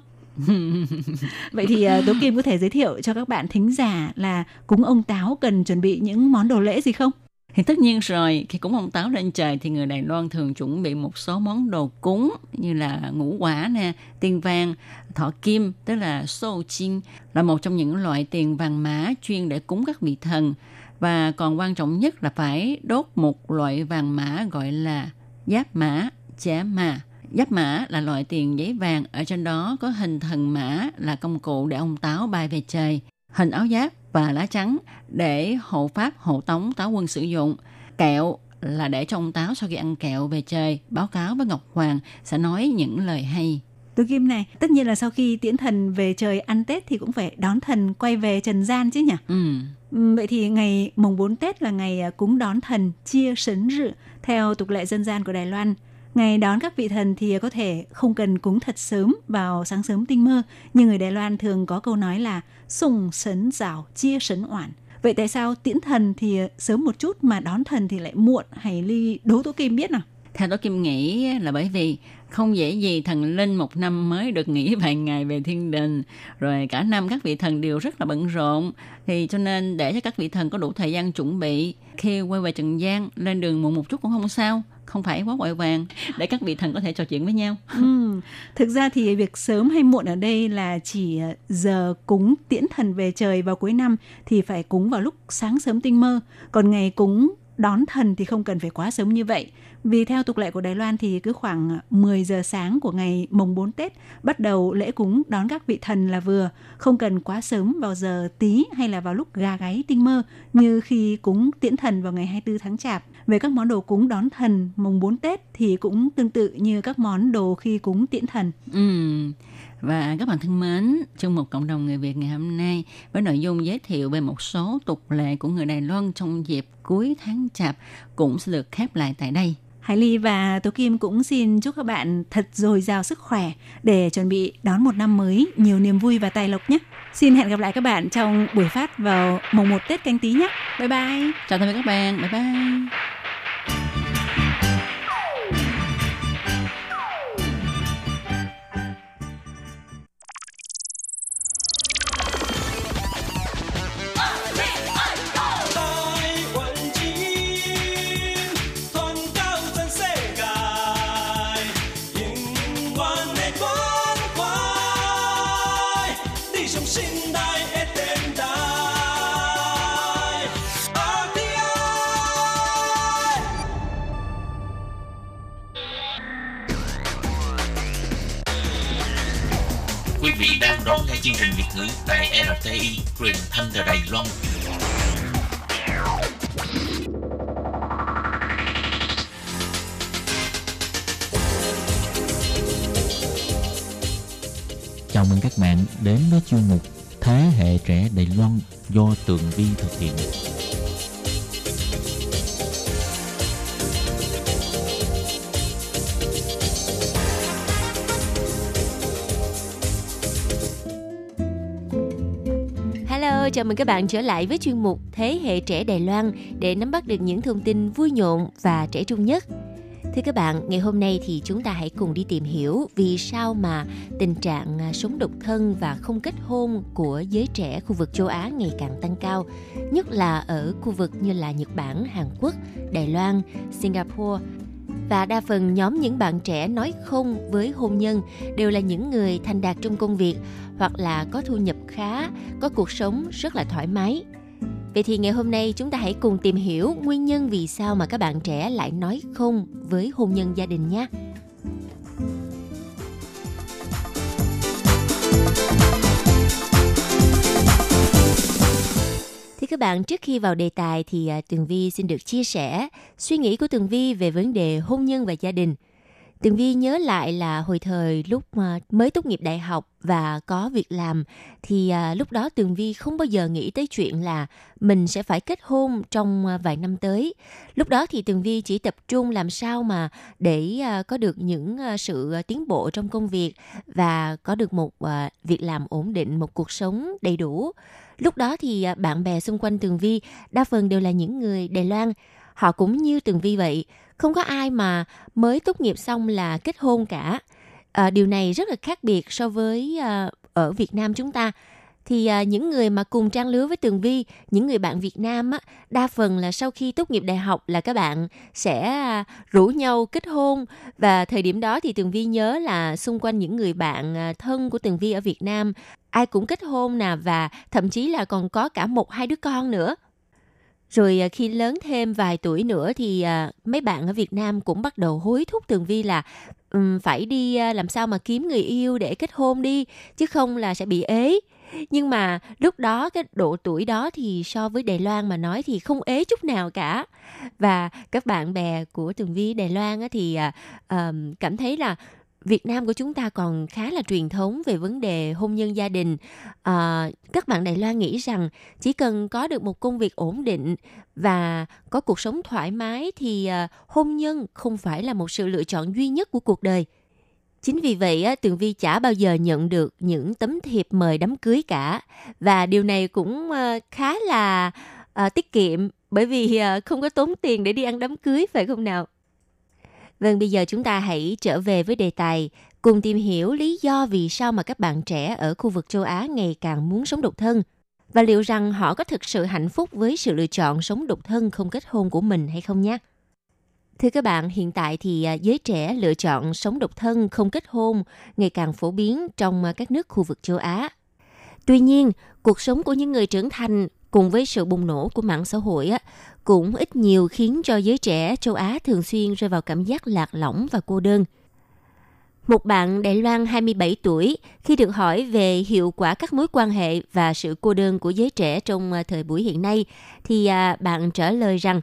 Vậy thì Tố Kim có thể giới thiệu cho các bạn thính giả là cúng ông Táo cần chuẩn bị những món đồ lễ gì không? Thì tất nhiên rồi, khi cúng ông Táo lên trời thì người Đài Loan thường chuẩn bị một số món đồ cúng như là ngũ quả nè, tiền vàng, thọ kim, tức là sô chin, là một trong những loại tiền vàng mã chuyên để cúng các vị thần. Và còn quan trọng nhất là phải đốt một loại vàng mã gọi là giáp mã, chả mã. Giáp mã là loại tiền giấy vàng, ở trên đó có hình thần mã là công cụ để ông Táo bay về trời, hình áo giáp và lá trắng để hộ pháp hộ tống Táo Quân sử dụng. Kẹo là để cho ông Táo sau khi ăn kẹo về trời báo cáo với Ngọc Hoàng sẽ nói những lời hay. Tố Kim này, tất nhiên là sau khi tiễn thần về trời ăn Tết thì cũng phải đón thần quay về trần gian chứ nhỉ? Vậy thì ngày mùng 4 Tết là ngày cúng đón thần chia sấn rự theo tục lệ dân gian của Đài Loan. Ngày đón các vị thần thì có thể không cần cúng thật sớm vào sáng sớm tinh mơ, nhưng người Đài Loan thường có câu nói là sùng sấn rào chia sấn oản. Vậy tại sao tiễn thần thì sớm một chút mà đón thần thì lại muộn? Hải Ly đố Tố Kim biết nào? Theo Tố Kim nghĩ là bởi vì không dễ gì thần linh một năm mới được nghỉ vài ngày về thiên đình. Rồi cả năm các vị thần đều rất là bận rộn. Thì cho nên để cho các vị thần có đủ thời gian chuẩn bị, khi quay về trần gian lên đường muộn một chút cũng không sao, không phải quá vội vàng để các vị thần có thể trò chuyện với nhau. Thực ra thì việc sớm hay muộn ở đây là chỉ giờ cúng tiễn thần về trời vào cuối năm thì phải cúng vào lúc sáng sớm tinh mơ. Còn ngày cúng đón thần thì không cần phải quá sớm như vậy. Vì theo tục lệ của Đài Loan thì cứ khoảng 10 giờ sáng của ngày mùng 4 Tết bắt đầu lễ cúng đón các vị thần là vừa, không cần quá sớm vào giờ Tý hay là vào lúc gà gáy tinh mơ như khi cúng tiễn thần vào ngày 24 tháng Chạp. Về các món đồ cúng đón thần mùng 4 Tết thì cũng tương tự như các món đồ khi cúng tiễn thần. Và các bạn thân mến, chương mục Cộng đồng người Việt ngày hôm nay với nội dung giới thiệu về một số tục lệ của người Đài Loan trong dịp cuối tháng Chạp cũng sẽ được khép lại tại đây. Hải Ly và Tố Kim cũng xin chúc các bạn thật dồi dào sức khỏe để chuẩn bị đón một năm mới nhiều niềm vui và tài lộc nhé. Xin hẹn gặp lại các bạn trong buổi phát vào mùng 1 Tết Canh Tí nhé. Bye bye. Chào tạm biệt các bạn. Bye bye. Hãy subscribe cho kênh Ghiền Mì Gõ để không bỏ lỡ những video hấp dẫn. đang đón nghe chương trình Việt ngữ tại RTI, truyền thanh từ Đài Loan. Chào mừng các bạn đến với chuyên mục Thế hệ trẻ Đài Loan do Tường Vi thực hiện. Chào mừng các bạn trở lại với chuyên mục Thế hệ trẻ Đài Loan để nắm bắt được những thông tin vui nhộn và trẻ trung nhất. Thưa các bạn, ngày hôm nay thì chúng ta hãy cùng đi tìm hiểu vì sao mà tình trạng sống độc thân và không kết hôn của giới trẻ khu vực châu Á ngày càng tăng cao, nhất là ở khu vực như là Nhật Bản, Hàn Quốc, Đài Loan, Singapore. Và đa phần nhóm những bạn trẻ nói không với hôn nhân đều là những người thành đạt trong công việc hoặc là có thu nhập khá, có cuộc sống rất là thoải mái. Vậy thì ngày hôm nay chúng ta hãy cùng tìm hiểu nguyên nhân vì sao mà các bạn trẻ lại nói không với hôn nhân gia đình nhé. Các bạn, trước khi vào đề tài thì Tường Vi xin được chia sẻ suy nghĩ của Tường Vi về vấn đề hôn nhân và gia đình. Tường Vi nhớ lại là hồi thời lúc mới tốt nghiệp đại học và có việc làm thì lúc đó Tường Vi không bao giờ nghĩ tới chuyện là mình sẽ phải kết hôn trong vài năm tới. Lúc đó thì Tường Vi chỉ tập trung làm sao mà để có được những sự tiến bộ trong công việc và có được một việc làm ổn định, một cuộc sống đầy đủ. Lúc đó thì bạn bè xung quanh Tường Vi đa phần đều là những người Đài Loan. Họ cũng như Tường Vi vậy, không có ai mà mới tốt nghiệp xong là kết hôn cả. Điều này rất là khác biệt so với ở Việt Nam chúng ta. Thì những người mà cùng trang lứa với Tường Vi, những người bạn Việt Nam á, đa phần là sau khi tốt nghiệp đại học là các bạn sẽ rủ nhau kết hôn. Và thời điểm đó thì Tường Vi nhớ là xung quanh những người bạn thân của Tường Vi ở Việt Nam, ai cũng kết hôn nè và thậm chí là còn có cả 1-2 đứa con nữa. Rồi khi lớn thêm vài tuổi nữa thì mấy bạn ở Việt Nam cũng bắt đầu hối thúc Tường Vi là phải đi làm sao mà kiếm người yêu để kết hôn đi, chứ không là sẽ bị ế. Nhưng mà lúc đó cái độ tuổi đó thì so với Đài Loan mà nói thì không ế chút nào cả. Và các bạn bè của Tường Vi Đài Loan thì cảm thấy là Việt Nam của chúng ta còn khá là truyền thống về vấn đề hôn nhân gia đình. Các bạn Đài Loan nghĩ rằng chỉ cần có được một công việc ổn định và có cuộc sống thoải mái thì hôn nhân không phải là một sự lựa chọn duy nhất của cuộc đời. Chính vì vậy, Tường Vi chả bao giờ nhận được những tấm thiệp mời đám cưới cả. Và điều này cũng khá là tiết kiệm bởi vì không có tốn tiền để đi ăn đám cưới, phải không nào? Vâng, bây giờ chúng ta hãy trở về với đề tài, cùng tìm hiểu lý do vì sao mà các bạn trẻ ở khu vực châu Á ngày càng muốn sống độc thân và liệu rằng họ có thực sự hạnh phúc với sự lựa chọn sống độc thân không kết hôn của mình hay không nhé. Thưa các bạn, hiện tại thì giới trẻ lựa chọn sống độc thân không kết hôn ngày càng phổ biến trong các nước khu vực châu Á. Tuy nhiên, cuộc sống của những người trưởng thành cùng với sự bùng nổ của mạng xã hội cũng ít nhiều khiến cho giới trẻ châu Á thường xuyên rơi vào cảm giác lạc lõng và cô đơn. Một bạn Đài Loan 27 tuổi khi được hỏi về hiệu quả các mối quan hệ và sự cô đơn của giới trẻ trong thời buổi hiện nay thì bạn trả lời rằng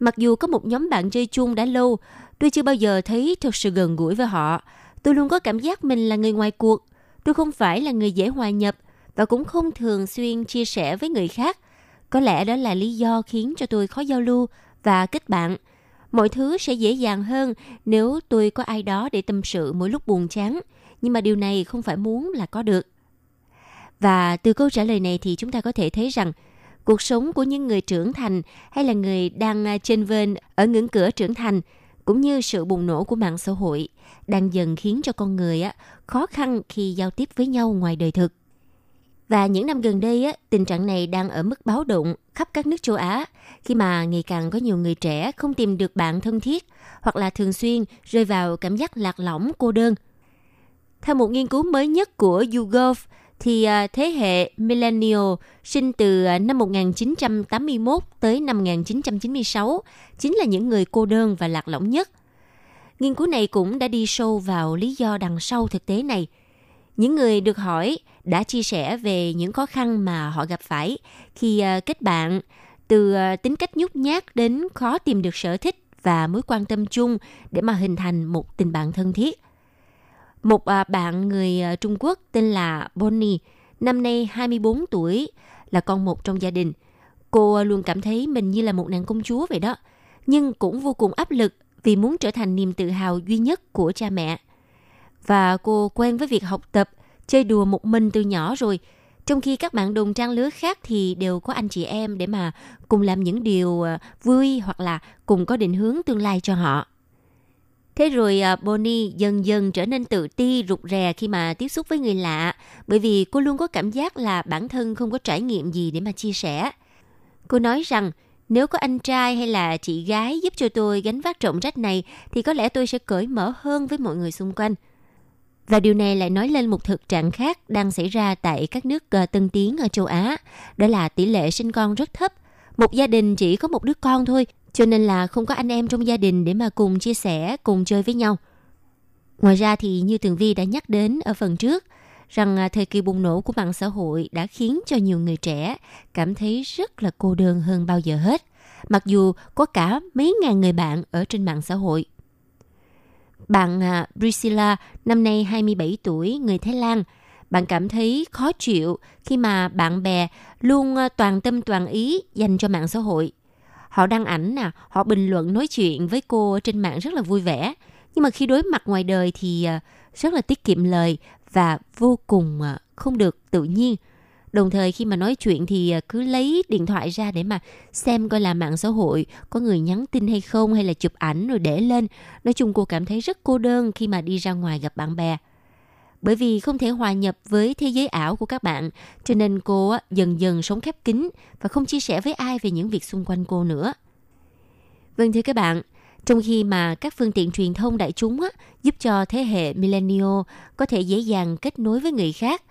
mặc dù có một nhóm bạn chơi chung đã lâu, tôi chưa bao giờ thấy thật sự gần gũi với họ. Tôi luôn có cảm giác mình là người ngoài cuộc. Tôi không phải là người dễ hòa nhập và cũng không thường xuyên chia sẻ với người khác. Có lẽ đó là lý do khiến cho tôi khó giao lưu và kết bạn. Mọi thứ sẽ dễ dàng hơn nếu tôi có ai đó để tâm sự mỗi lúc buồn chán. Nhưng mà điều này không phải muốn là có được. Và từ câu trả lời này thì chúng ta có thể thấy rằng cuộc sống của những người trưởng thành hay là người đang chênh vênh ở ngưỡng cửa trưởng thành cũng như sự bùng nổ của mạng xã hội đang dần khiến cho con người khó khăn khi giao tiếp với nhau ngoài đời thực. Và những năm gần đây, tình trạng này đang ở mức báo động khắp các nước châu Á khi mà ngày càng có nhiều người trẻ không tìm được bạn thân thiết hoặc là thường xuyên rơi vào cảm giác lạc lõng, cô đơn. Theo một nghiên cứu mới nhất của YouGov, thì thế hệ millennial sinh từ năm 1981 tới năm 1996 chính là những người cô đơn và lạc lõng nhất. Nghiên cứu này cũng đã đi sâu vào lý do đằng sau thực tế này. Những người được hỏi đã chia sẻ về những khó khăn mà họ gặp phải khi kết bạn, từ tính cách nhút nhát đến khó tìm được sở thích và mối quan tâm chung để mà hình thành một tình bạn thân thiết. Một bạn người Trung Quốc tên là Bonnie, năm nay 24 tuổi, là con một trong gia đình. Cô luôn cảm thấy mình như là một nàng công chúa vậy đó, nhưng cũng vô cùng áp lực vì muốn trở thành niềm tự hào duy nhất của cha mẹ. Và cô quen với việc học tập, chơi đùa một mình từ nhỏ rồi, trong khi các bạn đồng trang lứa khác thì đều có anh chị em để mà cùng làm những điều vui hoặc là cùng có định hướng tương lai cho họ. Thế rồi Bonnie dần dần trở nên tự ti, rụt rè khi mà tiếp xúc với người lạ, bởi vì cô luôn có cảm giác là bản thân không có trải nghiệm gì để mà chia sẻ. Cô nói rằng, nếu có anh trai hay là chị gái giúp cho tôi gánh vác trọng trách này thì có lẽ tôi sẽ cởi mở hơn với mọi người xung quanh. Và điều này lại nói lên một thực trạng khác đang xảy ra tại các nước tân tiến ở châu Á, đó là tỷ lệ sinh con rất thấp. Một gia đình chỉ có một đứa con thôi, cho nên là không có anh em trong gia đình để mà cùng chia sẻ, cùng chơi với nhau. Ngoài ra thì như Tường Vi đã nhắc đến ở phần trước, rằng thời kỳ bùng nổ của mạng xã hội đã khiến cho nhiều người trẻ cảm thấy rất là cô đơn hơn bao giờ hết, mặc dù có cả mấy ngàn người bạn ở trên mạng xã hội. Bạn Priscilla, năm nay 27 tuổi, người Thái Lan, bạn cảm thấy khó chịu khi mà bạn bè luôn toàn tâm toàn ý dành cho mạng xã hội. Họ đăng ảnh, họ bình luận nói chuyện với cô trên mạng rất là vui vẻ, nhưng mà khi đối mặt ngoài đời thì rất là tiết kiệm lời và vô cùng không được tự nhiên. Đồng thời khi mà nói chuyện thì cứ lấy điện thoại ra để mà xem coi là mạng xã hội có người nhắn tin hay không, hay là chụp ảnh rồi để lên. Nói chung cô cảm thấy rất cô đơn khi mà đi ra ngoài gặp bạn bè. Bởi vì không thể hòa nhập với thế giới ảo của các bạn, cho nên cô dần dần sống khép kín và không chia sẻ với ai về những việc xung quanh cô nữa. Vâng thưa các bạn, trong khi mà các phương tiện truyền thông đại chúng giúp cho thế hệ millennial có thể dễ dàng kết nối với người khác,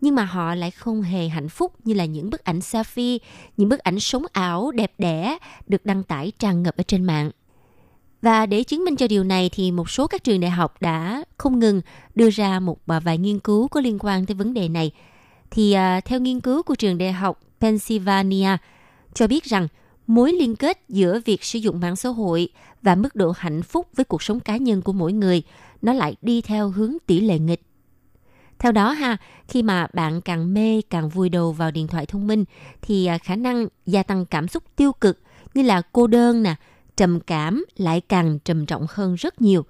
nhưng mà họ lại không hề hạnh phúc như là những bức ảnh selfie, những bức ảnh sống ảo đẹp đẽ được đăng tải tràn ngập ở trên mạng. Và để chứng minh cho điều này thì một số các trường đại học đã không ngừng đưa ra một vài nghiên cứu có liên quan tới vấn đề này. Thì theo nghiên cứu của trường đại học Pennsylvania cho biết rằng mối liên kết giữa việc sử dụng mạng xã hội và mức độ hạnh phúc với cuộc sống cá nhân của mỗi người nó lại đi theo hướng tỷ lệ nghịch. Theo đó khi mà bạn càng mê, càng vùi đầu vào điện thoại thông minh thì khả năng gia tăng cảm xúc tiêu cực như là cô đơn, trầm cảm lại càng trầm trọng hơn rất nhiều.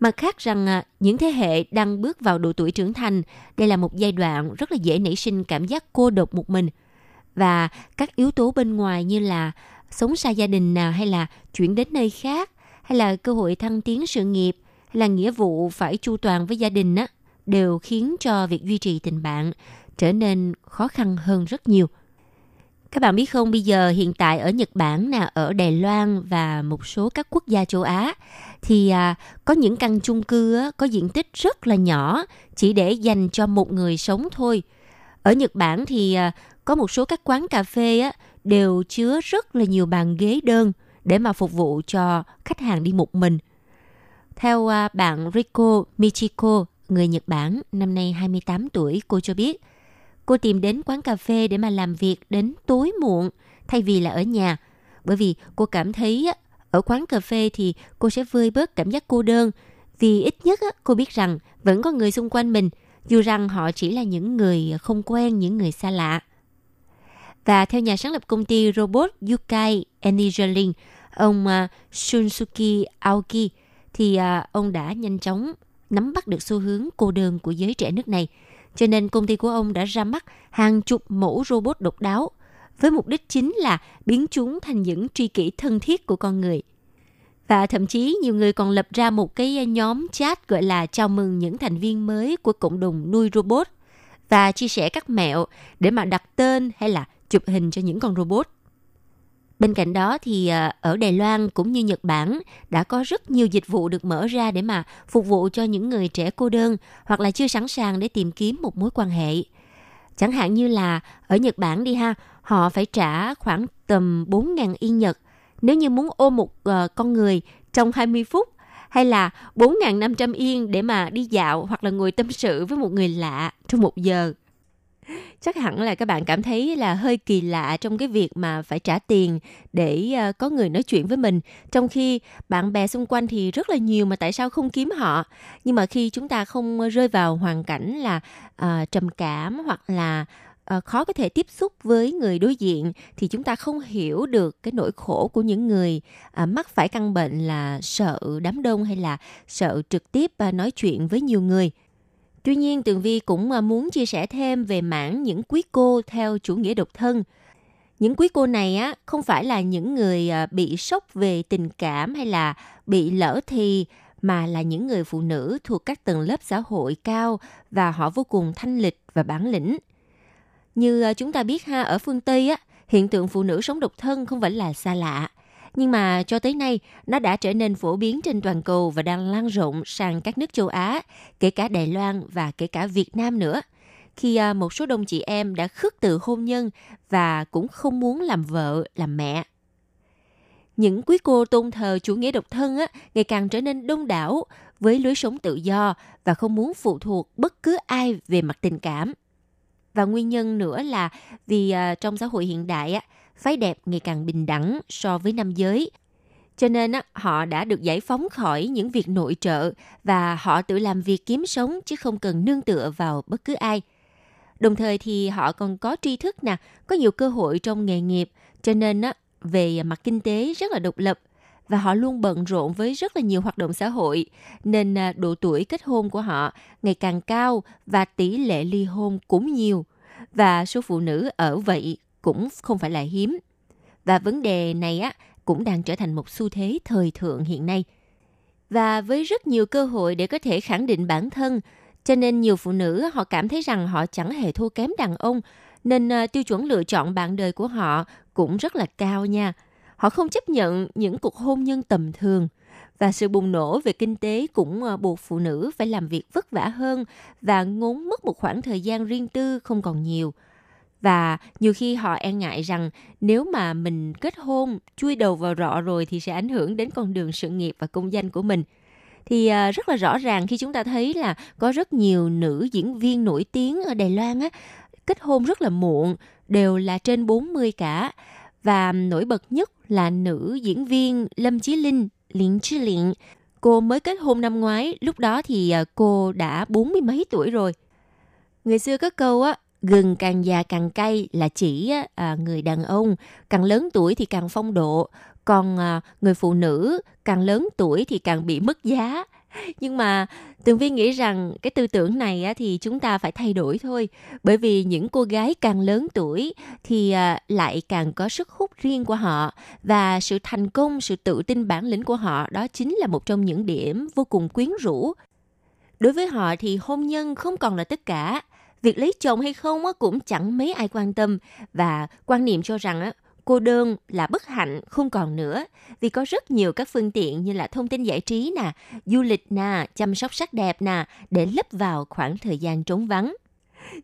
Mặt khác rằng những thế hệ đang bước vào độ tuổi trưởng thành, đây là một giai đoạn rất là dễ nảy sinh cảm giác cô độc một mình. Và các yếu tố bên ngoài như là sống xa gia đình hay là chuyển đến nơi khác, hay là cơ hội thăng tiến sự nghiệp, hay là nghĩa vụ phải chu toàn với gia đình đều khiến cho việc duy trì tình bạn trở nên khó khăn hơn rất nhiều. Các bạn biết không, bây giờ hiện tại ở Nhật Bản, ở Đài Loan và một số các quốc gia châu Á thì có những căn chung cư có diện tích rất là nhỏ, chỉ để dành cho một người sống thôi. Ở Nhật Bản thì có một số các quán cà phê đều chứa rất là nhiều bàn ghế đơn để mà phục vụ cho khách hàng đi một mình. Theo bạn Riko Michiko, người Nhật Bản, năm nay 28 tuổi, cô cho biết cô tìm đến quán cà phê để mà làm việc đến tối muộn thay vì là ở nhà, bởi vì cô cảm thấy ở quán cà phê thì cô sẽ vơi bớt cảm giác cô đơn, vì ít nhất cô biết rằng vẫn có người xung quanh mình, dù rằng họ chỉ là những người không quen, những người xa lạ. Và theo nhà sáng lập công ty robot Yukai Energy, ông Shunsuke Aoki, thì ông đã nhanh chóng nắm bắt được xu hướng cô đơn của giới trẻ nước này. Cho nên công ty của ông đã ra mắt hàng chục mẫu robot độc đáo với mục đích chính là biến chúng thành những tri kỷ thân thiết của con người. Và thậm chí nhiều người còn lập ra một cái nhóm chat gọi là chào mừng những thành viên mới của cộng đồng nuôi robot và chia sẻ các mẹo để mà đặt tên hay là chụp hình cho những con robot. Bên cạnh đó thì ở Đài Loan cũng như Nhật Bản đã có rất nhiều dịch vụ được mở ra để mà phục vụ cho những người trẻ cô đơn hoặc là chưa sẵn sàng để tìm kiếm một mối quan hệ. Chẳng hạn như là ở Nhật Bản đi họ phải trả khoảng tầm 4.000 yên Nhật nếu như muốn ôm một con người trong 20 phút, hay là 4.500 yên để mà đi dạo hoặc là ngồi tâm sự với một người lạ trong một giờ. Chắc hẳn là các bạn cảm thấy là hơi kỳ lạ trong cái việc mà phải trả tiền để có người nói chuyện với mình, trong khi bạn bè xung quanh thì rất là nhiều mà tại sao không kiếm họ. Nhưng mà khi chúng ta không rơi vào hoàn cảnh là trầm cảm hoặc là khó có thể tiếp xúc với người đối diện thì chúng ta không hiểu được cái nỗi khổ của những người mắc phải căn bệnh là sợ đám đông hay là sợ trực tiếp nói chuyện với nhiều người. Tuy nhiên, Tường Vi cũng muốn chia sẻ thêm về mảng những quý cô theo chủ nghĩa độc thân. Những quý cô này á không phải là những người bị sốc về tình cảm hay là bị lỡ thì, mà là những người phụ nữ thuộc các tầng lớp xã hội cao và họ vô cùng thanh lịch và bản lĩnh. Như chúng ta biết ha, ở phương Tây á, hiện tượng phụ nữ sống độc thân không phải là xa lạ. Nhưng mà cho tới nay, nó đã trở nên phổ biến trên toàn cầu và đang lan rộng sang các nước châu Á, kể cả Đài Loan và kể cả Việt Nam nữa. Khi một số đông chị em đã khước từ hôn nhân và cũng không muốn làm vợ, làm mẹ. Những quý cô tôn thờ chủ nghĩa độc thân á, ngày càng trở nên đông đảo với lối sống tự do và không muốn phụ thuộc bất cứ ai về mặt tình cảm. Và nguyên nhân nữa là vì trong xã hội hiện đại á, phái đẹp ngày càng bình đẳng so với nam giới. Cho nên họ đã được giải phóng khỏi những việc nội trợ và họ tự làm việc kiếm sống chứ không cần nương tựa vào bất cứ ai. Đồng thời thì họ còn có tri thức nè, có nhiều cơ hội trong nghề nghiệp, cho nên về mặt kinh tế rất là độc lập và họ luôn bận rộn với rất là nhiều hoạt động xã hội nên độ tuổi kết hôn của họ ngày càng cao và tỷ lệ ly hôn cũng nhiều và số phụ nữ ở vậy cũng không phải là hiếm. Và vấn đề này á cũng đang trở thành một xu thế thời thượng hiện nay. Và với rất nhiều cơ hội để có thể khẳng định bản thân, cho nên nhiều phụ nữ họ cảm thấy rằng họ chẳng hề thua kém đàn ông, nên tiêu chuẩn lựa chọn bạn đời của họ cũng rất là cao nha. Họ không chấp nhận những cuộc hôn nhân tầm thường và sự bùng nổ về kinh tế cũng buộc phụ nữ phải làm việc vất vả hơn và ngốn mất một khoảng thời gian riêng tư không còn nhiều. Và nhiều khi họ e ngại rằng nếu mà mình kết hôn, chui đầu vào rọ rồi thì sẽ ảnh hưởng đến con đường sự nghiệp và công danh của mình. Thì rất là rõ ràng khi chúng ta thấy là có rất nhiều nữ diễn viên nổi tiếng ở Đài Loan á, kết hôn rất là muộn, đều là trên 40 cả. Và nổi bật nhất là nữ diễn viên Lâm Chí Linh, Liên Chí Liên. Cô mới kết hôn năm ngoái, lúc đó thì cô đã 40 mấy tuổi rồi. Người xưa có câu á, gừng càng già càng cay là chỉ người đàn ông, càng lớn tuổi thì càng phong độ, còn người phụ nữ càng lớn tuổi thì càng bị mất giá. Nhưng mà Tường Vi nghĩ rằng cái tư tưởng này thì chúng ta phải thay đổi thôi, bởi vì những cô gái càng lớn tuổi thì lại càng có sức hút riêng của họ và sự thành công, sự tự tin bản lĩnh của họ đó chính là một trong những điểm vô cùng quyến rũ. Đối với họ thì hôn nhân không còn là tất cả. Việc lấy chồng hay không cũng chẳng mấy ai quan tâm và quan niệm cho rằng cô đơn là bất hạnh không còn nữa vì có rất nhiều các phương tiện như là thông tin giải trí nè, du lịch nè, chăm sóc sắc đẹp nè để lấp vào khoảng thời gian trống vắng.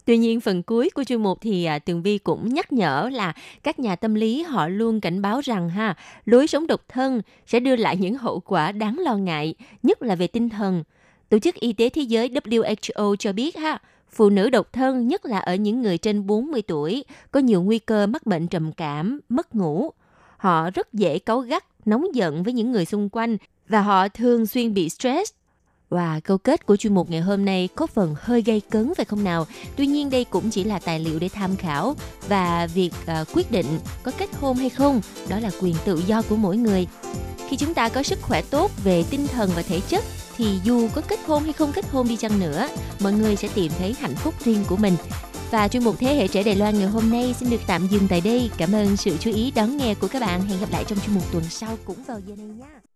Tuy nhiên phần cuối của chuyên mục thì Tường Vi cũng nhắc nhở là các nhà tâm lý họ luôn cảnh báo rằng ha, lối sống độc thân sẽ đưa lại những hậu quả đáng lo ngại, nhất là về tinh thần. Tổ chức Y tế Thế giới WHO cho biết ha, phụ nữ độc thân, nhất là ở những người trên 40 tuổi, có nhiều nguy cơ mắc bệnh trầm cảm, mất ngủ. Họ rất dễ cáu gắt, nóng giận với những người xung quanh và họ thường xuyên bị stress. Và câu kết của chuyên mục ngày hôm nay có phần hơi gay cấn phải không nào? Tuy nhiên đây cũng chỉ là tài liệu để tham khảo và việc quyết định có kết hôn hay không, đó là quyền tự do của mỗi người. Khi chúng ta có sức khỏe tốt về tinh thần và thể chất, thì dù có kết hôn hay không kết hôn đi chăng nữa, mọi người sẽ tìm thấy hạnh phúc riêng của mình. Và chuyên mục Thế hệ trẻ Đài Loan ngày hôm nay xin được tạm dừng tại đây. Cảm ơn sự chú ý đón nghe của các bạn. Hẹn gặp lại trong chuyên mục tuần sau cũng vào giờ này nha.